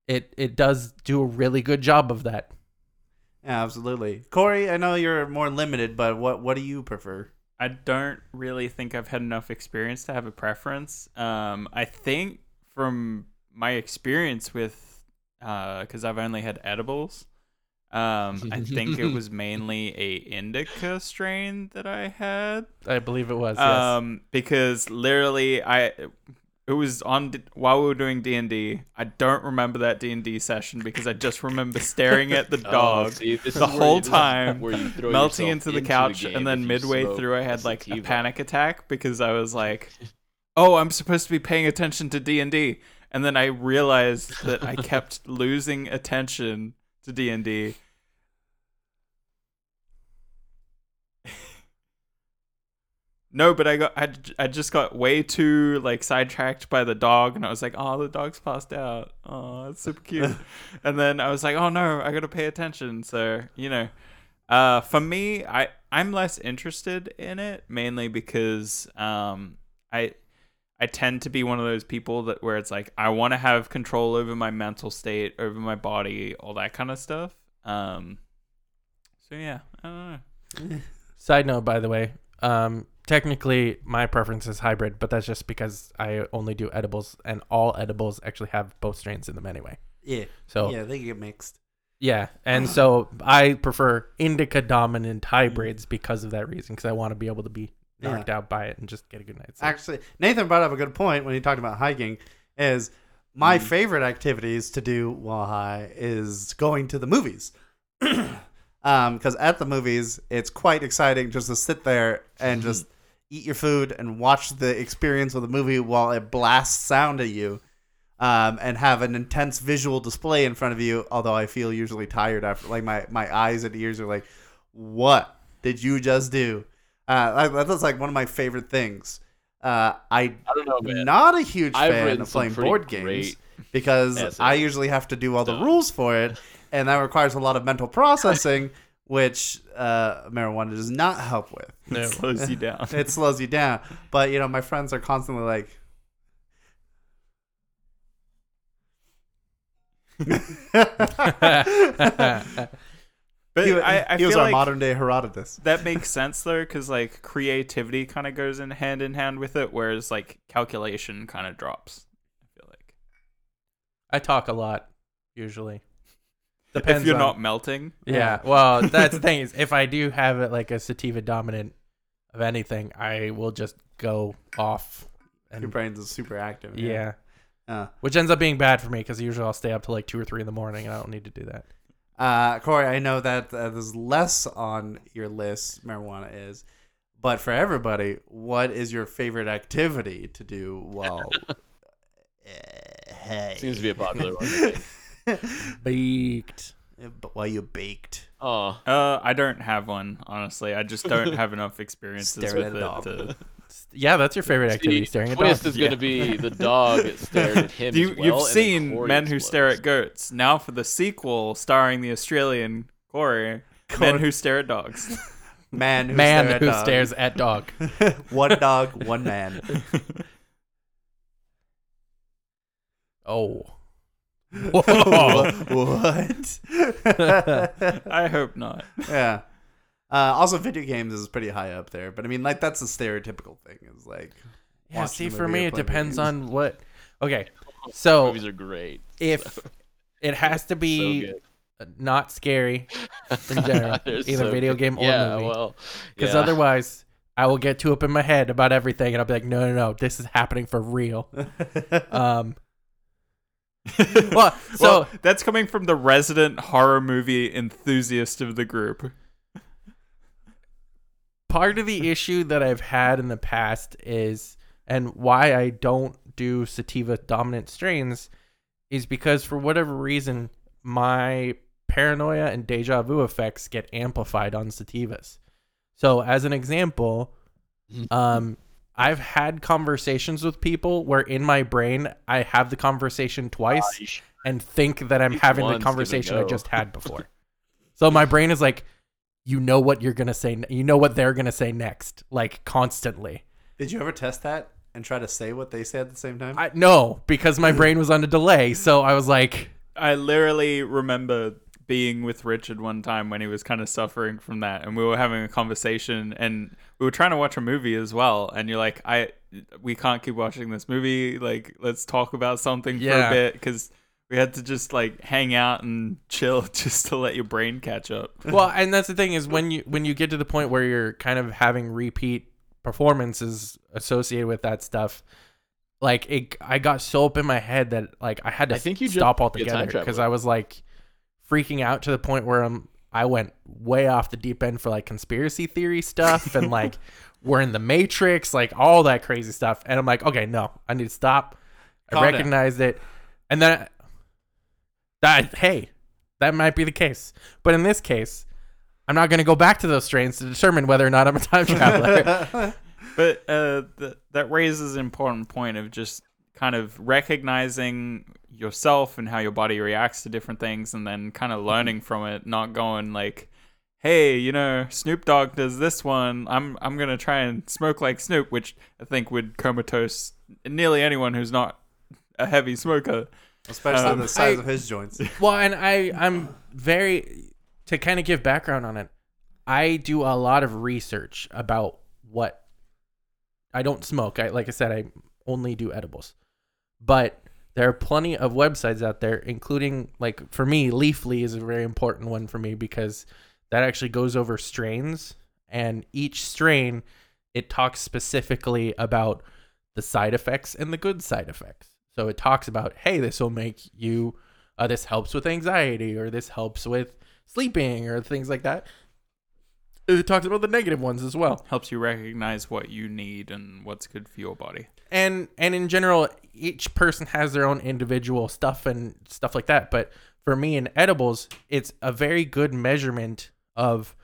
It does do a really good job of that. Yeah, absolutely. Corey, I know you're more limited, but what do you prefer? I don't really think I've had enough experience to have a preference. I think from my experience with, because I've only had edibles, I think it was mainly a indica strain that I had. I believe it was, yes. Because literally It was on while we were doing D&D. I don't remember that D&D session because I just remember staring at the dog the whole time, melting into the couch, and then midway through I had like a panic attack because I was like, oh, I'm supposed to be paying attention to D&D. And then I realized that I kept losing attention to D&D. No, but I just got way too like sidetracked by the dog, and I was like, "Oh, the dog's passed out. Oh, that's super cute." And then I was like, "Oh no, I gotta pay attention." So for me, I'm less interested in it, mainly because I tend to be one of those people that where it's like I want to have control over my mental state, over my body, all that kind of stuff. So yeah, I don't know. Side note, by the way. Technically, my preference is hybrid, but that's just because I only do edibles, and all edibles actually have both strains in them anyway. Yeah. So yeah, they get mixed. Yeah, and so I prefer indica dominant hybrids because of that reason, because I want to be able to be knocked out by it and just get a good night's sleep. Actually, Nathan brought up a good point when he talked about hiking. Is my favorite activities to do while high is going to the movies. Because at the movies, it's quite exciting just to sit there and just eat your food and watch the experience of the movie while it blasts sound at you, and have an intense visual display in front of you. Although I feel usually tired after, like my eyes and ears are like, "What did you just do?" That's like one of my favorite things. I don't know, man. Not a huge fan of playing board games because I usually have to do all the rules for it. And that requires a lot of mental processing, which marijuana does not help with. No. It slows you down. But, my friends are constantly like, But he was our like modern day Herodotus. That makes sense though, because like creativity kind of goes in hand with it, whereas like calculation kind of drops. I feel like I talk a lot usually. Depends if you're not melting. Yeah. Well, that's the thing is, if I do have it like a sativa dominant of anything, I will just go off. And your brain's super active. Yeah. Which ends up being bad for me because usually I'll stay up till like 2 or 3 in the morning, and I don't need to do that. Corey, I know that there's less on your list, marijuana is, but for everybody, what is your favorite activity to do while? Hey. Seems to be a popular one. Baked. While you baked. Oh. I don't have one, honestly. I just don't have enough experiences with it. Yeah, that's your favorite activity, staring at dogs. Twist is going to be the dog that stared at him. You've seen Men Who Stare at Goats. Now for the sequel, starring the Australian Corey, Men Who Stare at Dogs. Man Who Stares at Dog. One dog, one man. Oh. Whoa. What? I hope not. Yeah. Also, video games is pretty high up there, but I mean, like, that's a stereotypical thing. Is like, yeah. See, for me, it depends on what. Okay, so movies are great. If it has to be so not scary in general, either video game or movie, because otherwise, I will get too up in my head about everything, and I'll be like, no, this is happening for real. Well, that's coming from the resident horror movie enthusiast of the group. Part of the issue that I've had in the past is, and why I don't do sativa dominant strains, is because for whatever reason, my paranoia and deja vu effects get amplified on sativas. So as an example, I've had conversations with people where in my brain, I have the conversation twice and think that I'm having the conversation I just had before. So my brain is like, you know what you're going to say. You know what they're going to say next, like constantly. Did you ever test that and try to say what they said at the same time? No, because my brain was on a delay. So I was like, I literally remember being with Richard one time when he was kind of suffering from that. And we were having a conversation and we were trying to watch a movie as well. And you're like, we can't keep watching this movie. Like, let's talk about something for a bit. 'Cause we had to just like hang out and chill just to let your brain catch up. Well, and that's the thing is when you get to the point where you're kind of having repeat performances associated with that stuff, like I got so up in my head that like I had to stop altogether because I was like freaking out to the point where I went way off the deep end for like conspiracy theory stuff and like we're in the Matrix, like all that crazy stuff. And I'm like, okay, no, I need to stop. I recognized it. And then that might be the case. But in this case, I'm not going to go back to those strains to determine whether or not I'm a time traveler. But that raises an important point of just kind of recognizing yourself and how your body reacts to different things and then kind of learning from it, not going like, hey, you know, Snoop Dogg does this one. I'm going to try and smoke like Snoop, which I think would comatose nearly anyone who's not a heavy smoker. Especially the size of his joints. Well, and I'm very, to kind of give background on it, I do a lot of research about what I don't smoke. Like I said, I only do edibles. But there are plenty of websites out there, including, like, for me, Leafly is a very important one for me because that actually goes over strains. And each strain, it talks specifically about the side effects and the good side effects. So it talks about, hey, this will make you, this helps with anxiety, or this helps with sleeping, or things like that. It talks about the negative ones as well. Helps you recognize what you need and what's good for your body. And in general, each person has their own individual stuff and stuff like that. But for me in edibles, it's a very good measurement of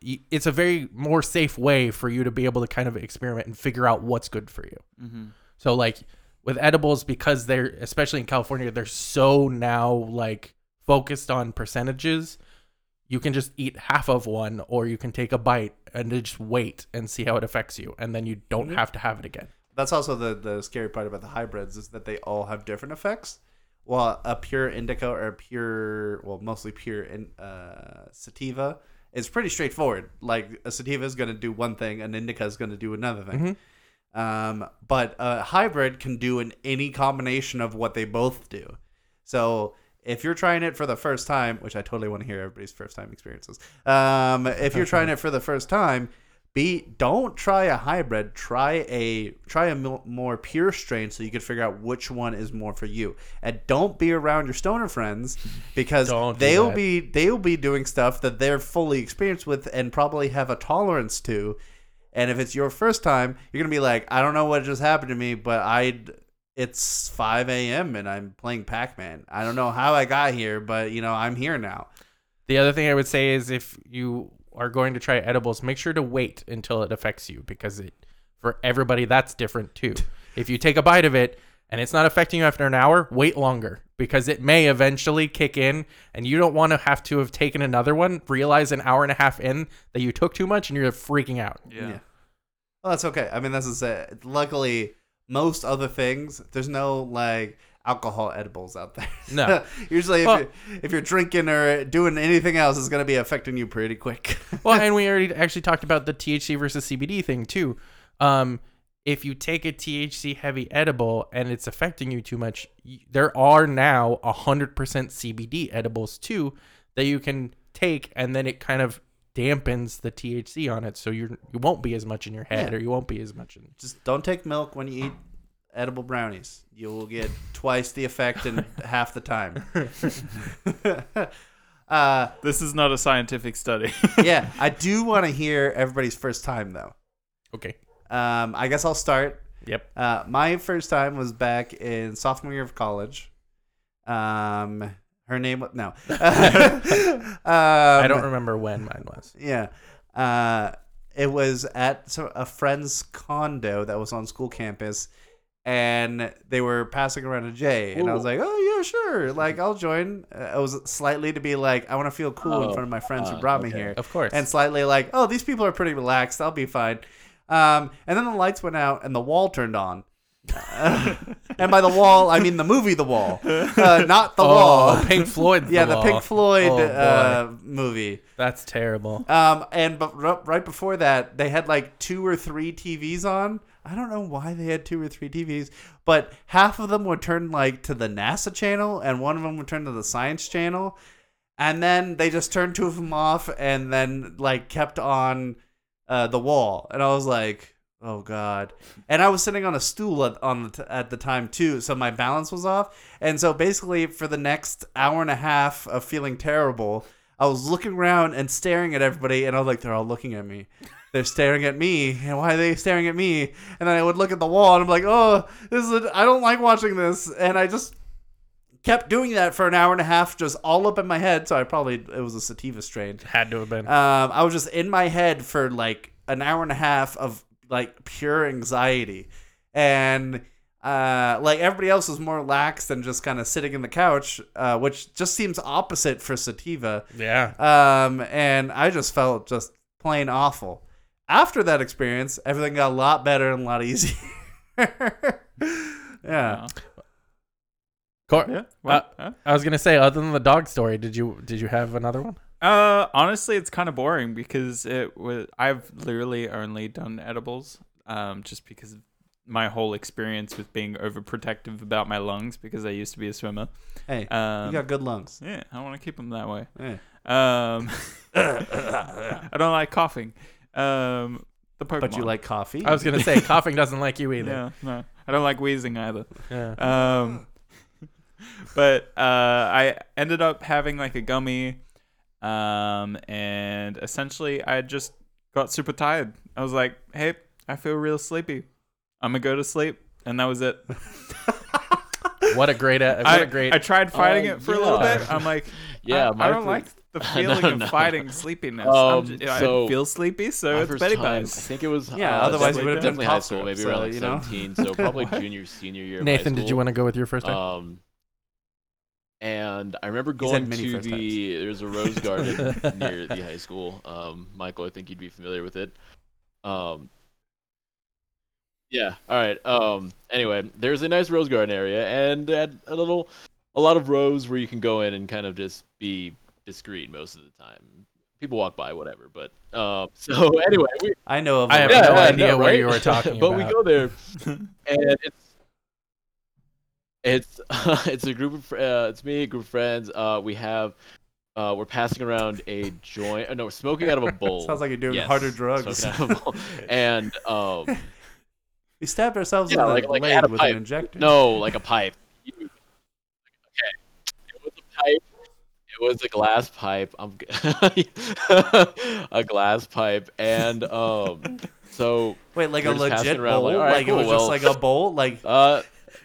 it's a very more safe way for you to be able to kind of experiment and figure out what's good for you. Mm-hmm. So like, with edibles, because they're, especially in California, they're so now like focused on percentages. You can just eat half of one, or you can take a bite and just wait and see how it affects you. And then you don't have to have it again. That's also the scary part about the hybrids is that they all have different effects. Well, a pure indica or a pure, well, mostly pure sativa is pretty straightforward. Like a sativa is going to do one thing, an indica is going to do another thing. Mm-hmm. But a hybrid can do in any combination of what they both do. So if you're trying it for the first time, which I totally want to hear everybody's first time experiences. If you're trying it for the first time, don't try a hybrid. Try a more pure strain so you can figure out which one is more for you. And don't be around your stoner friends because they'll be doing stuff that they're fully experienced with and probably have a tolerance to. And if it's your first time, you're gonna be like, I don't know what just happened to me, but it's 5 a.m. and I'm playing Pac-Man. I don't know how I got here, but I'm here now. The other thing I would say is if you are going to try edibles, make sure to wait until it affects you because for everybody that's different too. If you take a bite of it and it's not affecting you after an hour, wait longer because it may eventually kick in and you don't want to have taken another one, realize an hour and a half in that you took too much and you're freaking out. Yeah. Well, that's okay. I mean, luckily most other things, there's no alcohol edibles out there. No. Usually if you're drinking or doing anything else, it's going to be affecting you pretty quick. Well, and we already actually talked about the THC versus CBD thing too. If you take a THC heavy edible and it's affecting you too much, there are now 100% CBD edibles too that you can take and then it kind of dampens the THC on it. So you won't be as much in your head or you won't be as much. Just don't take milk when you eat edible brownies. You will get twice the effect in half the time. This is not a scientific study. Yeah, I do want to hear everybody's first time though. Okay. I guess I'll start. Yep. My first time was back in sophomore year of college. Her name was no. I don't remember when mine was. Yeah. It was at a friend's condo that was on school campus. And they were passing around a J. And I was like, oh, yeah, sure. Like, I'll join. I was slightly to be like, I want to feel cool in front of my friends who brought me here. Of course. And slightly like, oh, these people are pretty relaxed. I'll be fine. And then the lights went out and the wall turned on. And by the wall, I mean the movie The Wall. Not The Wall. Pink Floyd. Yeah, the Pink Floyd movie. That's terrible. But right before that, they had like 2 or 3 TVs on. I don't know why they had 2 or 3 TVs, but half of them would turn to the NASA channel and one of them would turn to the science channel. And then they just turned 2 of them off and then kept on The Wall. And I was like, oh God. And I was sitting on a stool at the time too. So my balance was off. And so basically for the next hour and a half of feeling terrible, I was looking around and staring at everybody. And I was like, they're all looking at me. They're staring at me, and why are they staring at me? And then I would look at the wall, and I'm like, oh, I don't like watching this. And I just kept doing that for an hour and a half, just all up in my head. So it was a sativa strain. Had to have been. I was just in my head for an hour and a half of pure anxiety. And everybody else was more relaxed and just kind of sitting in the couch, which just seems opposite for sativa. Yeah. And I just felt just plain awful. After that experience, everything got a lot better and a lot easier. Yeah. I was gonna say, other than the dog story, did you have another one? Honestly, it's kind of boring because I've literally only done edibles, just because of my whole experience with being overprotective about my lungs because I used to be a swimmer. Hey, you got good lungs. Yeah, I want to keep them that way. Yeah. I don't like coughing. The Pokemon. But you like coffee? I was gonna say coughing doesn't like you either. No, I don't like wheezing either. Yeah. But I ended up having a gummy, and essentially I just got super tired. I was like, hey, I feel real sleepy. I'm gonna go to sleep, and that was it. I tried fighting it for a little bit. I'm like, yeah, I don't like the feeling of fighting sleepiness. I feel sleepy, so it's Betty Buys. I think it was. Yeah, otherwise we would have definitely high school, maybe around 17, so probably junior, senior year. Nathan, did you want to go with your first time? And I remember going to there's a rose garden near the high school. Michael, I think you'd be familiar with it. Yeah. All right. Anyway, there's a nice rose garden area, and they had a little a lot of rows where you can go in and kind of just be discreet most of the time. People walk by, whatever. But so anyway, I have no idea what you were talking about. But we go there, and it's a group of it's me, a group of friends. We're passing around a joint. No, we're smoking out of a bowl. Sounds like you're doing harder drugs. And we stabbed ourselves in the leg with an injector. No, like a pipe. Okay, it was a pipe. It was a glass pipe. A glass pipe, and so wait, like a legit bowl? Like, right, like cool, it was just like a bowl? Like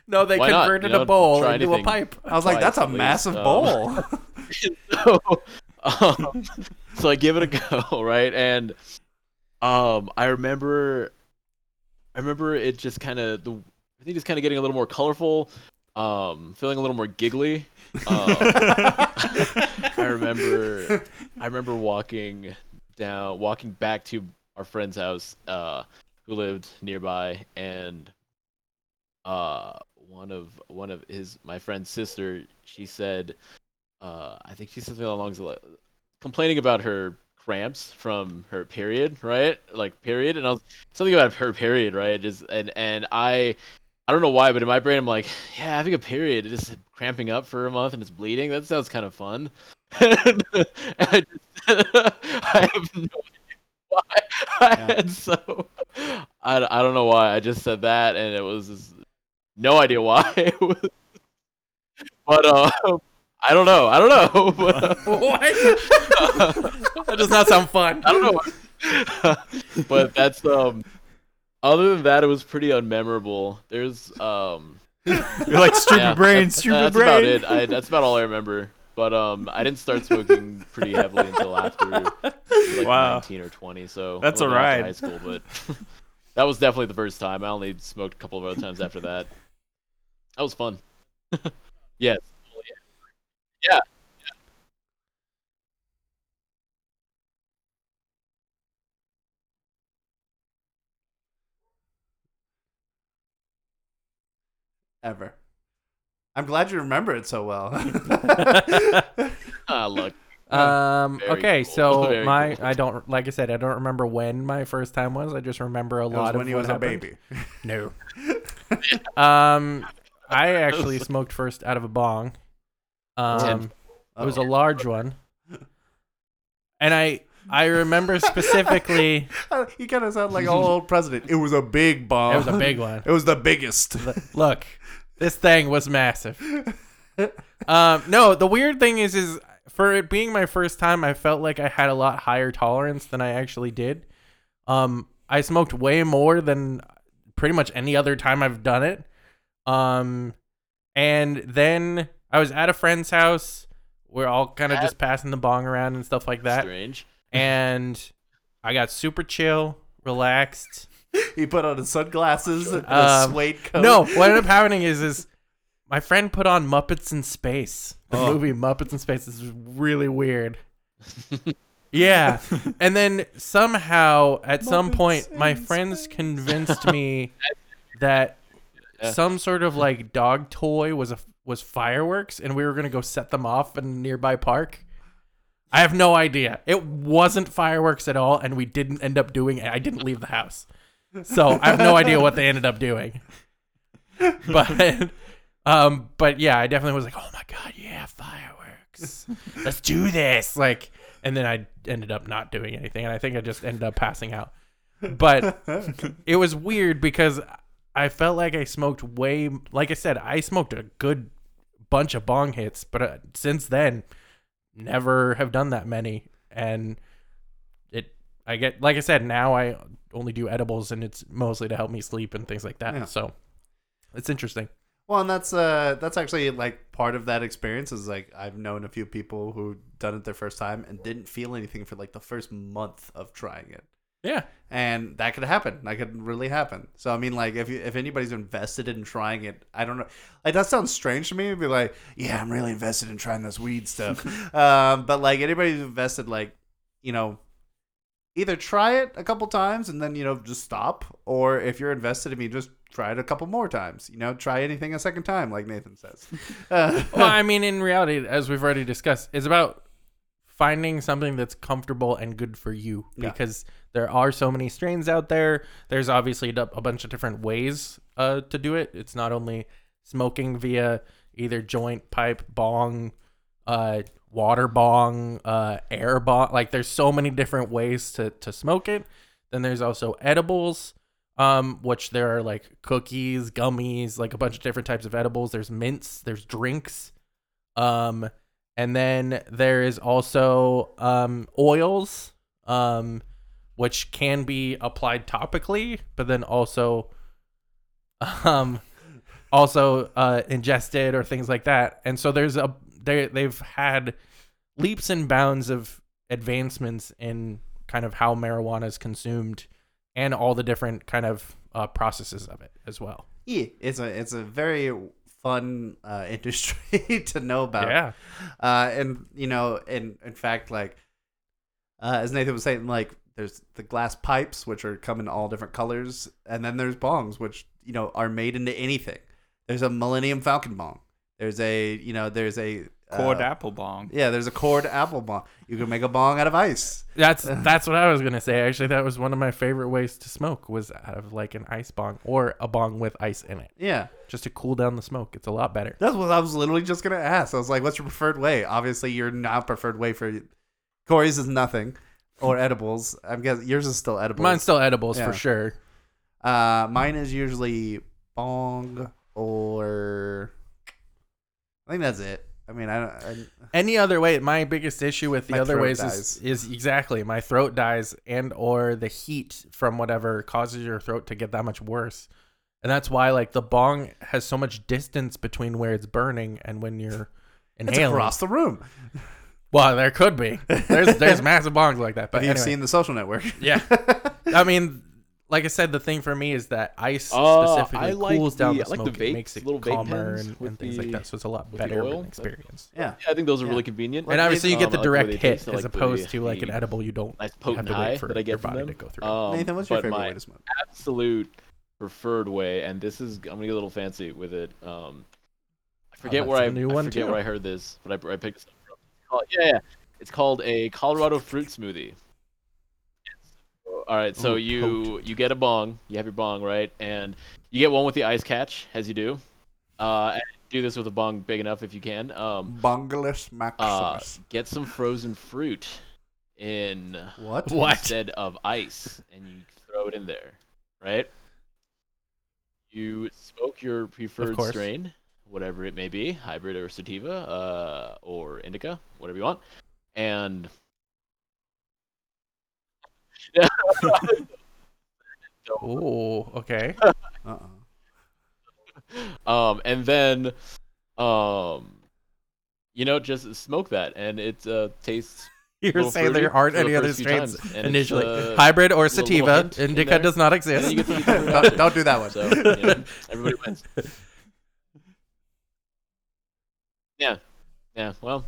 no, they converted a bowl into a pipe. I was like, that's a massive bowl. So I give it a go, right? And I remember it just kind of getting a little more colorful, feeling a little more giggly. I remember walking back to our friend's house, who lived nearby, and one of my friend's sister, she said, I think she said something along the lines, complaining about her cramps from her period, right? Like period, and I was something about her period, right? Just and I don't know why, but in my brain I'm like, yeah, having a period, it's just cramping up for a month and it's bleeding. That sounds kind of fun. And I have no idea why. Yeah. And so I don't know why. I just said that, and it was just, no idea why. It was, but I don't know. But, what? That does not sound fun. I don't know. But that's other than that, it was pretty unmemorable. There's you're like stupid brain. About it. That's about all I remember. But I didn't start smoking pretty heavily until after 19 or 20. So that's all right. High school, but that was definitely the first time. I only smoked a couple of other times after that. That was fun. Yes. Yeah. Ever. I'm glad you remember it so well. Look. Okay, cool. I don't remember when my first time was. I just remember a lot of when he was a baby. No. I actually smoked first out of a bong. It was a large one, and I remember specifically. You kind of sound like an old president. It was a big bomb. It was a big one. It was the biggest. Look, this thing was massive. No, the weird thing is for it being my first time, I felt like I had a lot higher tolerance than I actually did. I smoked way more than pretty much any other time I've done it. And then I was at a friend's house. We're all kind of just passing the bong around and stuff like that. Strange. And I got super chill, relaxed. He put on his sunglasses and a suede coat. No, what ended up happening is my friend put on Muppets in Space. The movie Muppets in Space. This is really weird. Yeah. And then somehow, at some point, my friends convinced me that some sort of like dog toy was fireworks, and we were going to go set them off in a nearby park. I have no idea. It wasn't fireworks at all, and we didn't end up doing it. I didn't leave the house. So I have no idea what they ended up doing. But yeah, I definitely was like, oh my God, yeah, fireworks. Let's do this. Like, and then I ended up not doing anything, and I think I just ended up passing out. But it was weird because I felt like I smoked way, like I said, I smoked a good bunch of bong hits, but since then, never have done that many. And like I said, now I only do edibles, and it's mostly to help me sleep and things like that. Yeah. So it's interesting. Well, and that's actually like part of that experience is like I've known a few people who done it their first time and didn't feel anything for like the first month of trying it. Yeah. And that could happen. That could really happen. So, I mean, like, if anybody's invested in trying it, I don't know. Like, that sounds strange to me. It'd be like, yeah, I'm really invested in trying this weed stuff. But, like, anybody's invested, like, you know, either try it a couple times and then, you know, just stop. Or if you're invested in me, just try it a couple more times. You know, try anything a second time, like Nathan says. Well, I mean, in reality, as we've already discussed, it's about finding something that's comfortable and good for you, because there are so many strains out there. There's obviously a bunch of different ways to do it. It's not only smoking via either joint, pipe, bong, water bong, air bong. Like, there's so many different ways to smoke it. Then there's also edibles, which there are like cookies, gummies, like a bunch of different types of edibles. There's mints, there's drinks. And then there is also oils, which can be applied topically, but then also ingested or things like that. And so there's they've had leaps and bounds of advancements in kind of how marijuana is consumed and all the different kind of processes of it as well. Yeah, it's a very fun industry to know about. Yeah. And, you know, and in fact, like, as Nathan was saying, like, there's the glass pipes, which are come in all different colors. And then there's bongs, which, you know, are made into anything. There's a Millennium Falcon bong. There's a cord apple bong. Yeah, there's a cord apple bong. You can make a bong out of ice. That's what I was gonna say. Actually, that was one of my favorite ways to smoke, was out of like an ice bong or a bong with ice in it. Yeah, just to cool down the smoke. It's a lot better. That's what I was literally just gonna ask. I was like, "What's your preferred way?" Obviously, your not preferred way for Corey's is nothing, or edibles. I'm guessing yours is still edibles. Mine's still edibles for sure. Mine is usually bong or. I think that's it. I mean, any other way, my biggest issue with the other ways is exactly my throat dies, and or the heat from whatever causes your throat to get that much worse. And that's why, like, the bong has so much distance between where it's burning and when you're inhaling. It's across the room. Well, there could be. There's massive bongs like that. But you've seen The Social Network. Yeah. I mean, like I said, the thing for me is that ice specifically cools down the smoke. It makes it calmer and things like that. So it's a lot better of an experience. Yeah. I think those are really convenient. And obviously you get the direct hit as opposed to like an edible. You don't have to wait for your body to go through. Nathan, what's your favorite way to smoke? Absolute preferred way, and this is, I'm going to get a little fancy with it. I forget where I heard this, but I picked this up from. Yeah. It's called a Colorado fruit smoothie. All right, so you get a bong. You have your bong, right? And you get one with the ice catch, as you do. And do this with a bong big enough if you can. Bongalus maximus. Get some frozen fruit in instead of ice, and you throw it in there, right? You smoke your preferred strain, whatever it may be, hybrid or sativa or indica, whatever you want, and... Oh, okay. And then, you know, just smoke that, and it tastes. You're saying there aren't any other strains initially. Hybrid or sativa, indica does not exist. Don't do that one. So, you know, everybody wins. Yeah. Well,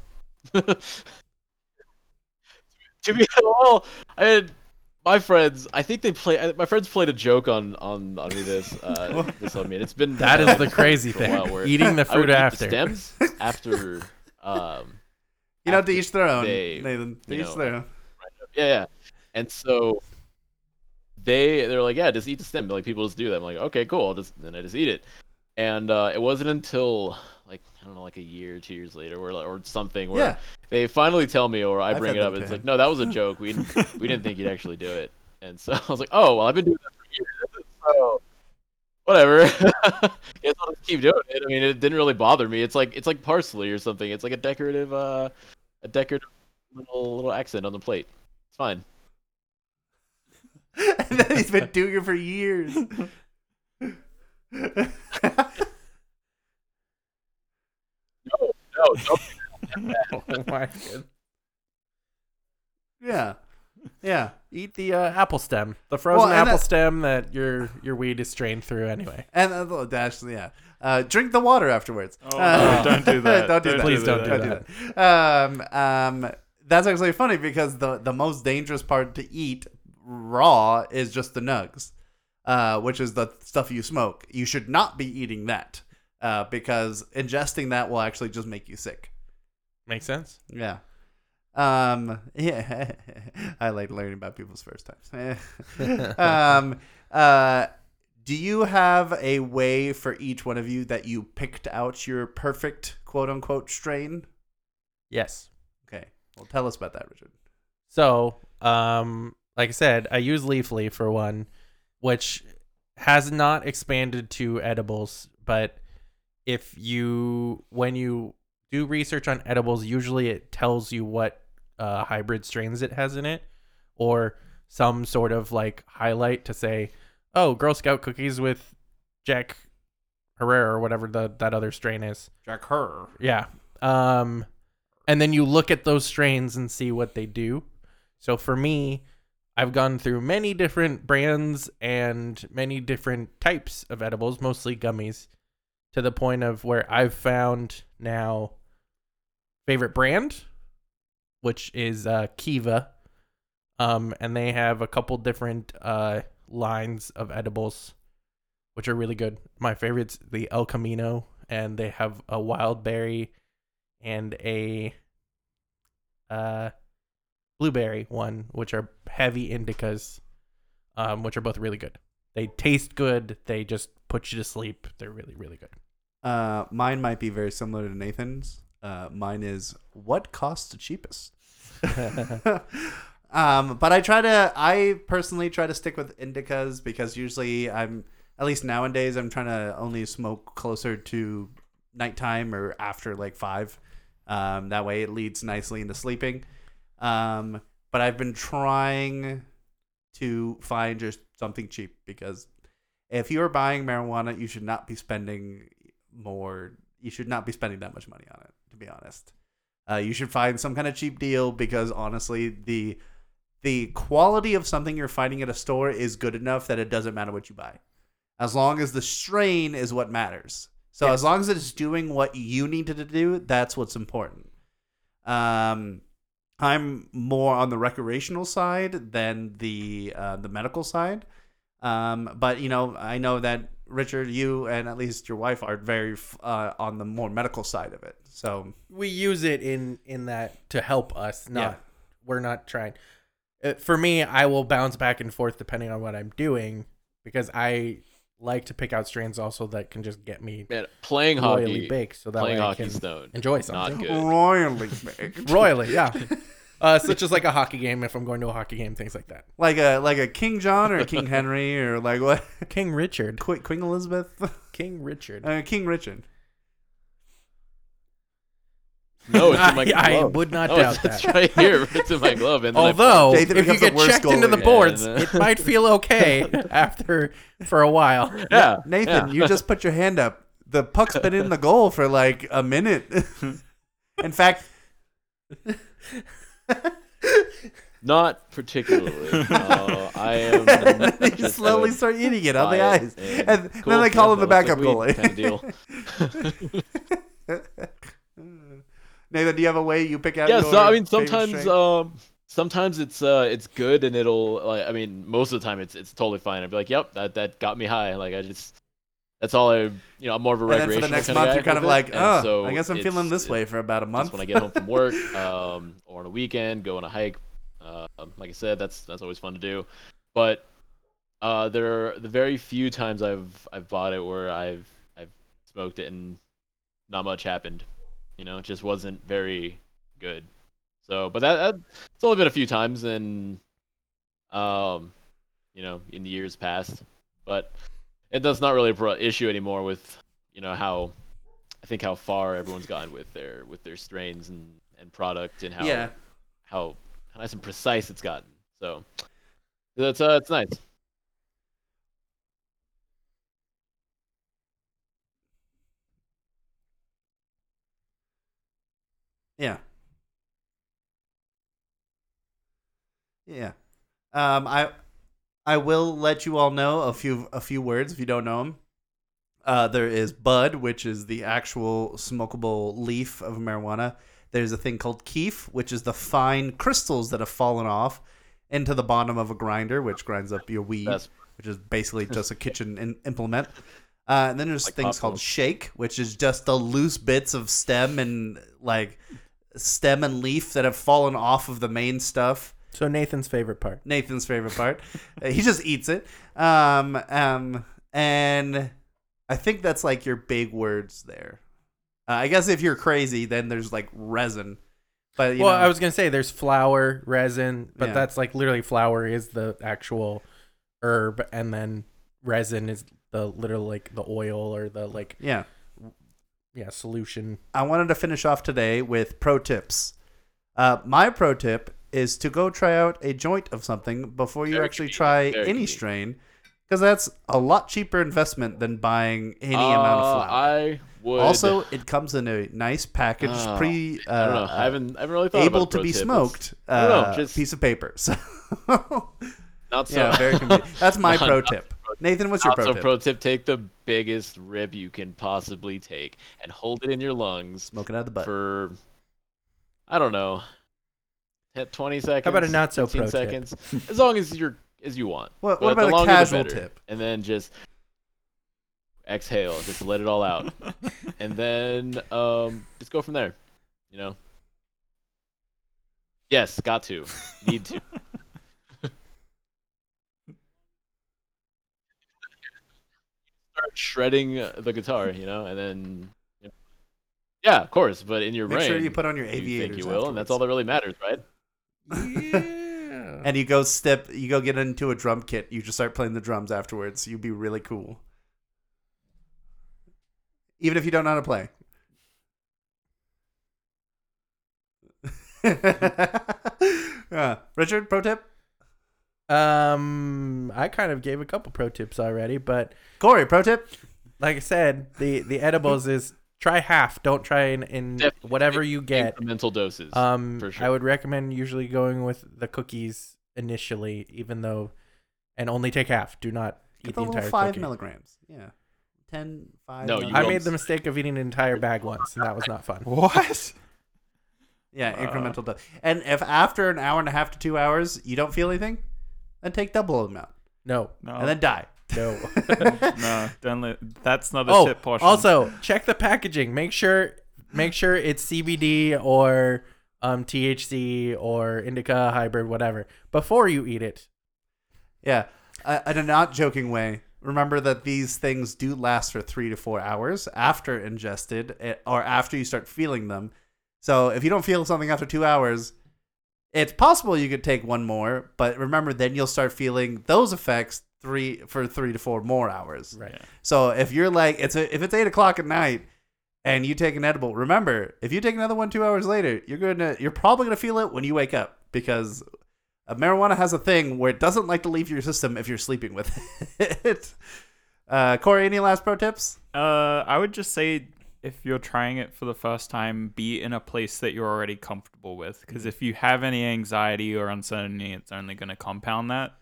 to be all, my friends played a joke on me this on me. And it's been that is the crazy thing. Eating the fruit after stems after. You know, to each their own. Nathan, to each their own. Yeah. And so they're like, yeah, just eat the stem. Like, people just do that. I'm like, okay, cool. Then I just eat it. And it wasn't until like, I don't know, like a year, 2 years later, or something, where they finally tell me, or I bring it up, and it's like, no, that was a joke. We didn't think you'd actually do it. And so I was like, oh, well, I've been doing that for years, so whatever. Guess I'll just keep doing it. I mean, it didn't really bother me. It's like parsley or something. It's like a decorative little accent on the plate. It's fine. And then he's been doing it for years. No, don't do that. Yeah. Eat the apple stem, the frozen apple stem that your weed is strained through anyway. And a little dash, yeah. Drink the water afterwards. Oh, no, don't do that. Please don't do that. That's actually funny because the most dangerous part to eat raw is just the nugs, which is the stuff you smoke. You should not be eating that because ingesting that will actually just make you sick. Makes sense. Yeah. Yeah. I like learning about people's first times. Do you have a way for each one of you that you picked out your perfect quote unquote strain? Yes. Okay. Well, tell us about that, Richard. So, like I said, I use Leafly for one, which has not expanded to edibles, but when you do research on edibles, usually it tells you what hybrid strains it has in it, or some sort of like highlight to say, oh, Girl Scout cookies with Jack Herrera or whatever that other strain is. Jack Herrera. Yeah. And then you look at those strains and see what they do. So for me, I've gone through many different brands and many different types of edibles, mostly gummies, to the point of where I've found now favorite brand, which is Kiva. And they have a couple different... lines of edibles which are really good. My favorite's the El Camino, and they have a wild berry and a blueberry one, which are heavy indicas, which are both really good. They taste good, they just put you to sleep. They're really, really good. Mine might be very similar to Nathan's. Mine is what costs the cheapest. But I personally try to stick with indicas because usually at least nowadays, I'm trying to only smoke closer to nighttime or after like 5. That way it leads nicely into sleeping. But I've been trying to find just something cheap because if you're buying marijuana, you should not be spending more. You should not be spending that much money on it, to be honest. You should find some kind of cheap deal because honestly, the quality of something you're finding at a store is good enough that it doesn't matter what you buy. As long as the strain is what matters. So As long as it's doing what you need it to do, that's what's important. I'm more on the recreational side than the medical side. But, you know, I know that Richard, you and at least your wife are very on the more medical side of it. So we use it in that to help us. We're not trying. For me, I will bounce back and forth depending on what I'm doing because I like to pick out strains also that can just get me playing royally baked, so that way I can enjoy something. Not good. Royally baked. Royally, yeah. Such as like a hockey game, if I'm going to a hockey game, things like that. Like a King John or King Henry or like what? King Richard. Queen Elizabeth. King Richard. King Richard. No, it's in my glove. I would not doubt that. Right here, it's in my glove. And although, if you get checked into the boards, it might feel okay for a while. Yeah, Nathan, you just put your hand up. The puck's been in the goal for like a minute. In fact, not particularly. I am. They just slowly start eating it on the ice, and then they call him the backup goalie. Kind of deal. Nathan, do you have a way you pick out? Yeah, so I mean, sometimes it's good, and it'll like. I mean, most of the time it's totally fine. I'd be like, yep, that got me high. Like that's all I. You know, I'm more of a recreational. And then for the next month, you're kind of like, I guess I'm feeling this way for about a month. When I get home from work, or on a weekend, go on a hike. Like I said, that's always fun to do. But there are the very few times I've bought it where I've smoked it and not much happened. You know, it just wasn't very good. So, but that it's only been a few times, and you know, in the years past. But that's not really an issue anymore with, you know, how far everyone's gotten with their strains and product, and how nice and precise it's gotten. So that's it's nice. Yeah. Yeah. I will let you all know a few words if you don't know them. There is bud, which is the actual smokable leaf of marijuana. There's a thing called keef, which is the fine crystals that have fallen off. into the bottom of a grinder, which grinds up your weed, which is basically just a kitchen implement. And then there's like things called shake, which is just the loose bits of stem and leaf that have fallen off of the main stuff. So Nathan's favorite part. He just eats it. And I think that's like your big words there. I guess if you're crazy, then there's like resin. But you know, I was going to say there's flour, resin, but that's like literally flour is the actual herb. And then resin is the literal like the oil or the like. Yeah. Solution. I wanted to finish off today with pro tips. My pro tip is to go try out a joint of something before you actually try any strain, because that's a lot cheaper investment than buying any amount of flour. I would. Also, it comes in a nice package, I don't know. I haven't really thought about pro tips. Smoked piece of paper. So not so. Yeah, very convenient. That's my pro tip. Nathan, what's your pro tip? Pro tip, take the biggest rib you can possibly take and hold it in your lungs. Smoke it out of the butt. For, I don't know, 20 seconds. How about a not so pro seconds? Tip? As long as you want. What about a casual tip? And then just exhale, just let it all out, and then just go from there. You know. Yes, got to, need to. Start shredding the guitar, you know, and then. You know. Yeah, of course, but in your brain, make sure you put on your aviators. You think you will, afterwards. And that's all that really matters, right? Yeah. And you go get into a drum kit. You just start playing the drums afterwards. You'd be really cool. Even if you don't know how to play. Richard, pro tip? I kind of gave a couple pro tips already, but Corey, pro tip? Like I said, the edibles is try half. Don't try in whatever you get. Incremental doses. For sure. I would recommend usually going with the cookies initially, and only take half. Do not eat the entire 5 cookie. 5 milligrams. Yeah. 10, 5. No, I made the mistake of eating an entire bag once, and that was not fun. What? Yeah, incremental dose. And if after an hour and a half to 2 hours you don't feel anything, then take double amount. No. And then die. No. That's not a tip portion. Also, check the packaging. Make sure it's CBD or THC or indica hybrid, whatever, before you eat it. Yeah, in a not joking way. Remember that these things do last for 3 to 4 hours after ingested or after you start feeling them. So if you don't feel something after 2 hours, it's possible you could take one more. But remember, then you'll start feeling those effects for 3 to 4 more hours. Right. Yeah. So if you're like, if it's 8 o'clock at night and you take an edible, remember, if you take another one 2 hours later, you're probably gonna feel it when you wake up, because marijuana has a thing where it doesn't like to leave your system if you're sleeping with it. Corey, any last pro tips? I would just say, if you're trying it for the first time, be in a place that you're already comfortable with. Because if you have any anxiety or uncertainty, it's only going to compound that.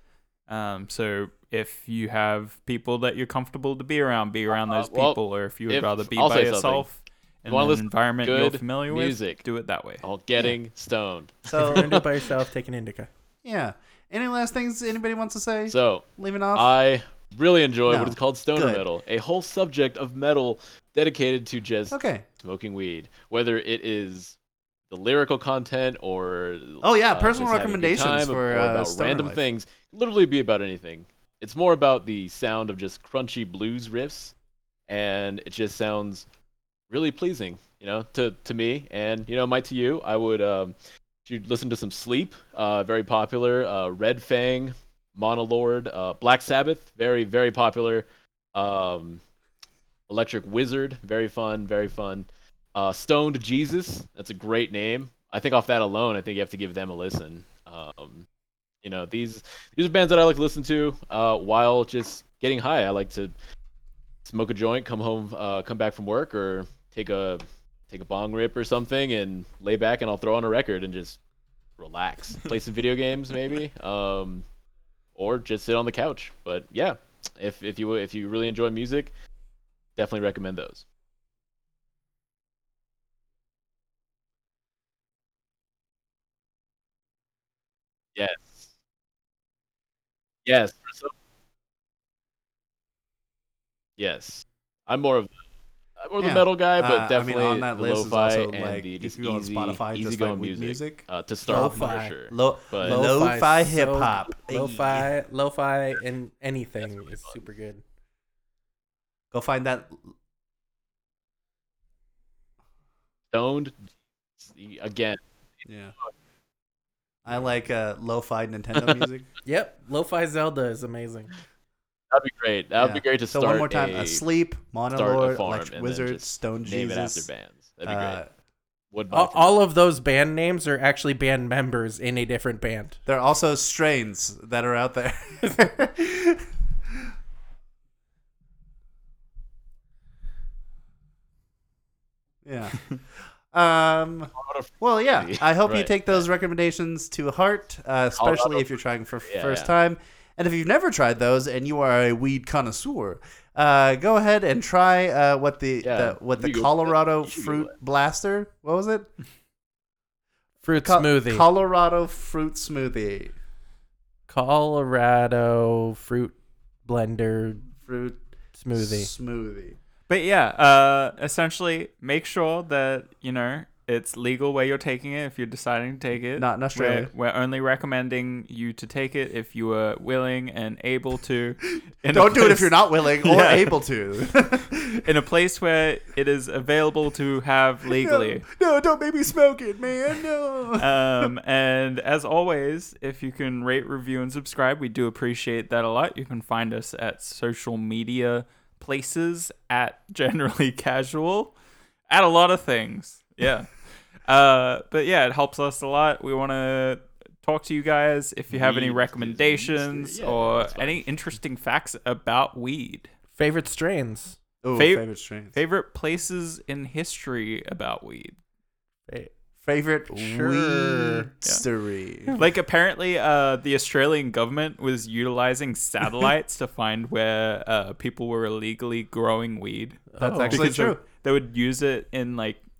So if you have people that you're comfortable to be around those people. Or if you would rather be by yourself in an environment you're familiar with, do it that way. All getting stoned. So if you're into it by yourself, take an indica. Yeah. Any last things anybody wants to say? So, leaving off? I really enjoy what is called stoner metal, a whole subject of metal dedicated to just smoking weed, whether it is the lyrical content or personal recommendations for about random life. Things. Literally be about anything. It's more about the sound of just crunchy blues riffs, and it just sounds really pleasing, you know, to me, and you know, might to you. I would you'd listen to some Sleep, very popular, Red Fang, Monolord, Black Sabbath, very, very popular, Electric Wizard, very fun, Stoned Jesus, that's a great name. I think off that alone, I think you have to give them a listen. You know, these are bands that I like to listen to while just getting high. I like to smoke a joint, come home, come back from work, or take a bong rip or something and lay back, and I'll throw on a record and just relax. Play some video games maybe, or just sit on the couch. But yeah, if you really enjoy music, definitely recommend those. Yes. Yes. Yes. I'm more of the metal guy, but definitely on that list lo-fi is also, and like, the just easy, on Spotify, easy just going like music to start lo-fi. Off for sure. Lo-fi hip hop, lo-fi, and anything really is fun. Super good. Go find that Stoned again. Yeah, I like lo-fi Nintendo music. Yep, lo-fi Zelda is amazing. That'd be great. That'd be great to start. So one more time, a Sleep, Monolord, Electric Wizard, Stoned Jesus. Name it after bands. That'd be great. All of those band names are actually band members in a different band. There are also strains that are out there. Yeah. Well, yeah. I hope you take those recommendations to heart, especially if you're trying for first time. And if you've never tried those and you are a weed connoisseur, go ahead and try what the Colorado fruit blaster. What was it? Fruit smoothie. Colorado fruit smoothie. Colorado fruit blender fruit smoothie. But yeah, essentially, make sure that it's legal where you're taking it if you're deciding to take it. Not in Australia. We're only recommending you to take it if you are willing and able to. Don't do it if you're not willing or able to. In a place where it is available to have legally. No, don't make me smoke it, man. No. And as always, if you can rate, review, and subscribe, we do appreciate that a lot. You can find us at social media places, at generally casual, at a lot of things. Yeah. But yeah, it helps us a lot. We want to talk to you guys if you have any recommendations or any interesting facts about weed. Favorite strains. Favorite strains. Favorite places in history about weed. Favorite weedstery. Yeah. Like apparently the Australian government was utilizing satellites to find where people were illegally growing weed. That's actually true. They would use it in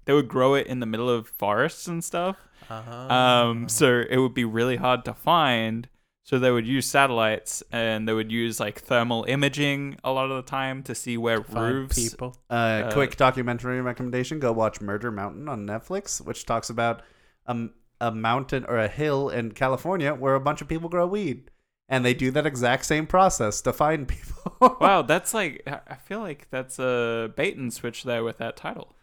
they would grow it in the middle of forests and stuff. Uh-huh. So it would be really hard to find. So they would use satellites and they would use thermal imaging a lot of the time to see where roofs. People. Quick documentary recommendation. Go watch Murder Mountain on Netflix, which talks about a mountain or a hill in California where a bunch of people grow weed. And they do that exact same process to find people. Wow, that's I feel like that's a bait and switch there with that title.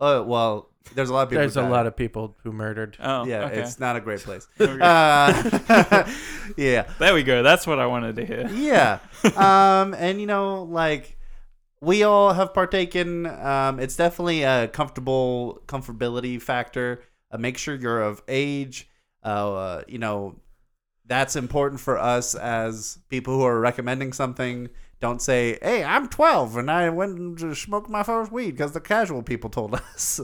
Oh, well, there's a lot of people. There's a lot of people who murdered. Oh, yeah, okay. It's not a great place. Yeah, there we go. That's what I wanted to hear. Yeah, and we all have partaken. It's definitely a comfortability factor. Make sure you're of age. That's important for us as people who are recommending something. Don't say, hey, I'm 12 and I went and smoked my first weed because the casual people told us.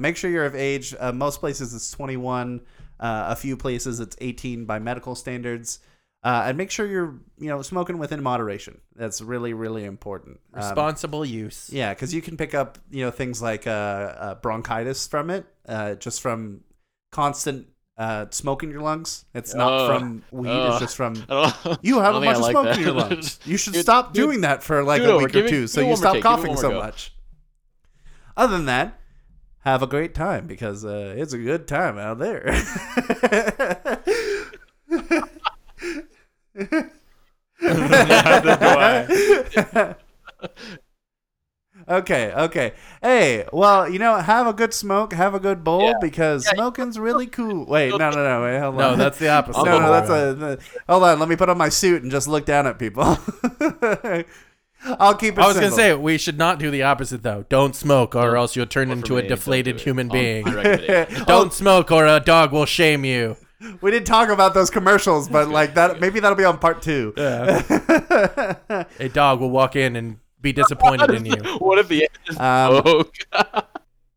Make sure you're of age. Most places it's 21. A few places it's 18 by medical standards. And make sure you're smoking within moderation. That's really, really important. Responsible use. Yeah, because you can pick up things like bronchitis from it, just from constant smoke in your lungs. It's not from weed. It's just from you have a bunch of smoke in your lungs. You should stop doing that for a week or two, so you stop coughing so much. Other than that, have a great time because it's a good time out there. Okay. Hey, well, have a good smoke, have a good bowl, because smoking's really cool. Wait, no. Wait, hold on. No, that's the opposite. No, that's hold on. Let me put on my suit and just look down at people. I'll keep it simple. I was going to say, we should not do the opposite, though. Don't smoke, or else you'll turn into a deflated human being. Don't smoke, or a dog will shame you. We didn't talk about those commercials, but that maybe that'll be on part 2. Yeah. A dog will walk in and be disappointed in you. What if the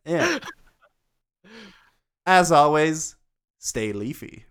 yeah. As always, stay leafy.